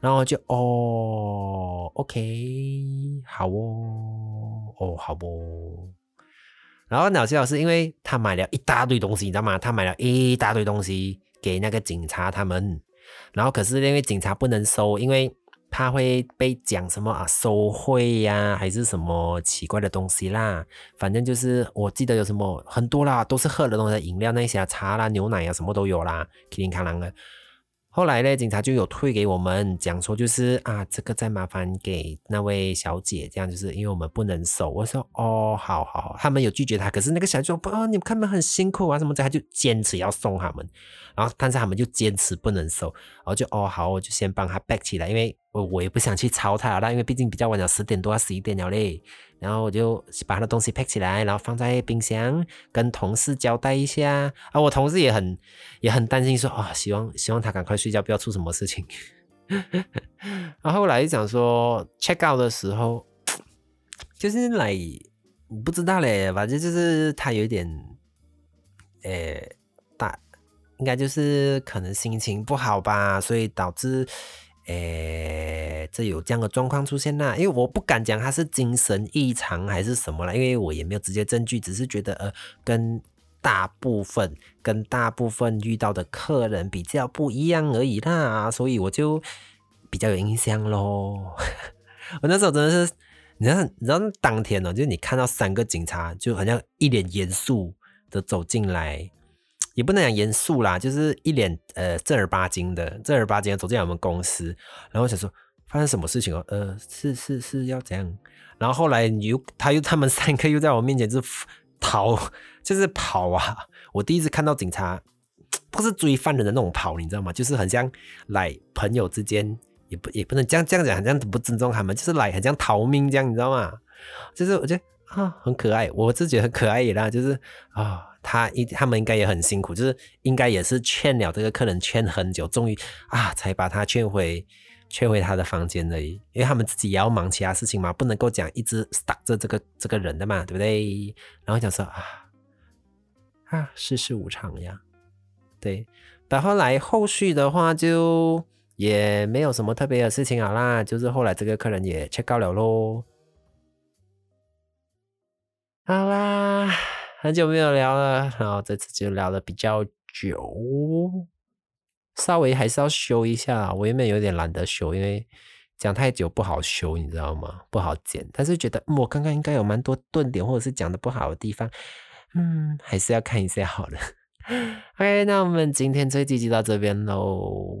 然后就哦 OK 好哦哦好哦。然后老师老师因为他买了一大堆东西，你知道吗？他买了一大堆东西给那个警察他们，然后可是因为警察不能收，因为他会被讲什么啊收贿呀、啊，还是什么奇怪的东西啦。反正就是我记得有什么很多啦，都是喝的东西，饮料那些、啊、茶啦、牛奶啊，什么都有啦，叮叮咔啷的。后来呢，警察就有退给我们，讲说就是啊，这个再麻烦给那位小姐，这样就是因为我们不能收。我说哦，好好好，他们有拒绝他，可是那个小姐说不、哦，你们看他们很辛苦啊什么的，他就坚持要送他们，然后但是他们就坚持不能收，然后就哦好，我就先帮他 back 起来，因为我我也不想去吵他了，因为毕竟比较晚了，十点多要十一点了嘞。然后我就把他的东西 pack 起来，然后放在冰箱，跟同事交代一下啊。我同事也很也很担心说，说、哦、啊，希望希望他赶快睡觉，不要出什么事情。然后后来就讲说 check out 的时候，就是来不知道嘞，反正就是他有一点，诶，大应该就是可能心情不好吧，所以导致。诶，这有这样的状况出现啦，因为我不敢讲他是精神异常还是什么啦，因为我也没有直接证据，只是觉得呃，跟大部分跟大部分遇到的客人比较不一样而已啦，所以我就比较有印象咯。我那时候真的是，你知道，你知道当天哦，就是你看到三个警察，就好像一脸严肃的走进来。也不能讲严肃啦，就是一脸呃正儿八经的，正儿八经的走进来我们公司，然后我想说发生什么事情哦，呃，是是是要怎样？然后后来又他又他们三个又在我面前就逃，就是跑啊！我第一次看到警察，不是追犯人的那种跑，你知道吗？就是很像来朋友之间，也不也不能这样这样讲，很像不尊重他们，就是来很像逃命这样，你知道吗？就是我觉得啊，很可爱，我自己很可爱也啦，就是啊。他, 他们应该也很辛苦，就是应该也是劝了这个客人劝很久，终于啊才把他劝回劝回他的房间而已，因为他们自己也要忙其他事情嘛，不能够讲一直 stuck 着这个这个人的嘛，对不对？然后讲说啊啊世事无常呀，对。但后来后续的话就也没有什么特别的事情好啦，就是后来这个客人也 check out 了咯。好啦。很久没有聊了，然后这次就聊的比较久，稍微还是要修一下。我原本有点懒得修，因为讲太久不好修，你知道吗？不好剪。但是觉得、嗯、我刚刚应该有蛮多顿点，或者是讲的不好的地方，嗯，还是要看一下好了。OK， 那我们今天这集就到这边喽。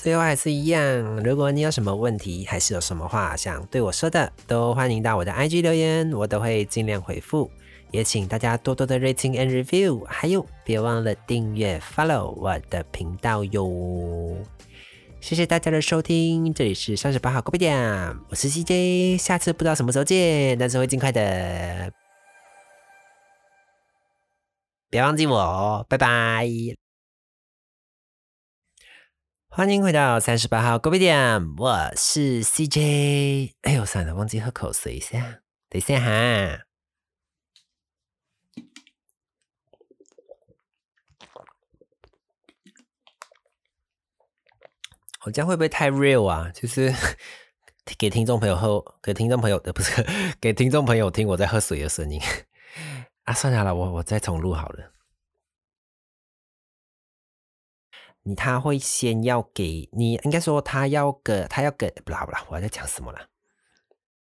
最后还是一样，如果你有什么问题，还是有什么话想对我说的，都欢迎到我的 I G 留言，我都会尽量回复。也请大家多多的 rating and review， 还有别忘了订阅 follow 我的频道哟。谢谢大家的收听，这里是三十八号Kopitiam，我是 C J， 下次不知道什么时候见，但是会尽快的。别忘记我哦，拜拜。欢迎回到三十八号Kopitiam，我是 C J。 哎呦算了，忘记喝口水一下，等一下哈。我这样会不会太 real 啊，就是给听众朋友喝，给听众朋友不是给听众朋友听我在喝水的声音啊，算了啦，我我再重录好了。他会先要给你，应该说他要给，他要给，不啦不啦，我在讲什么啦？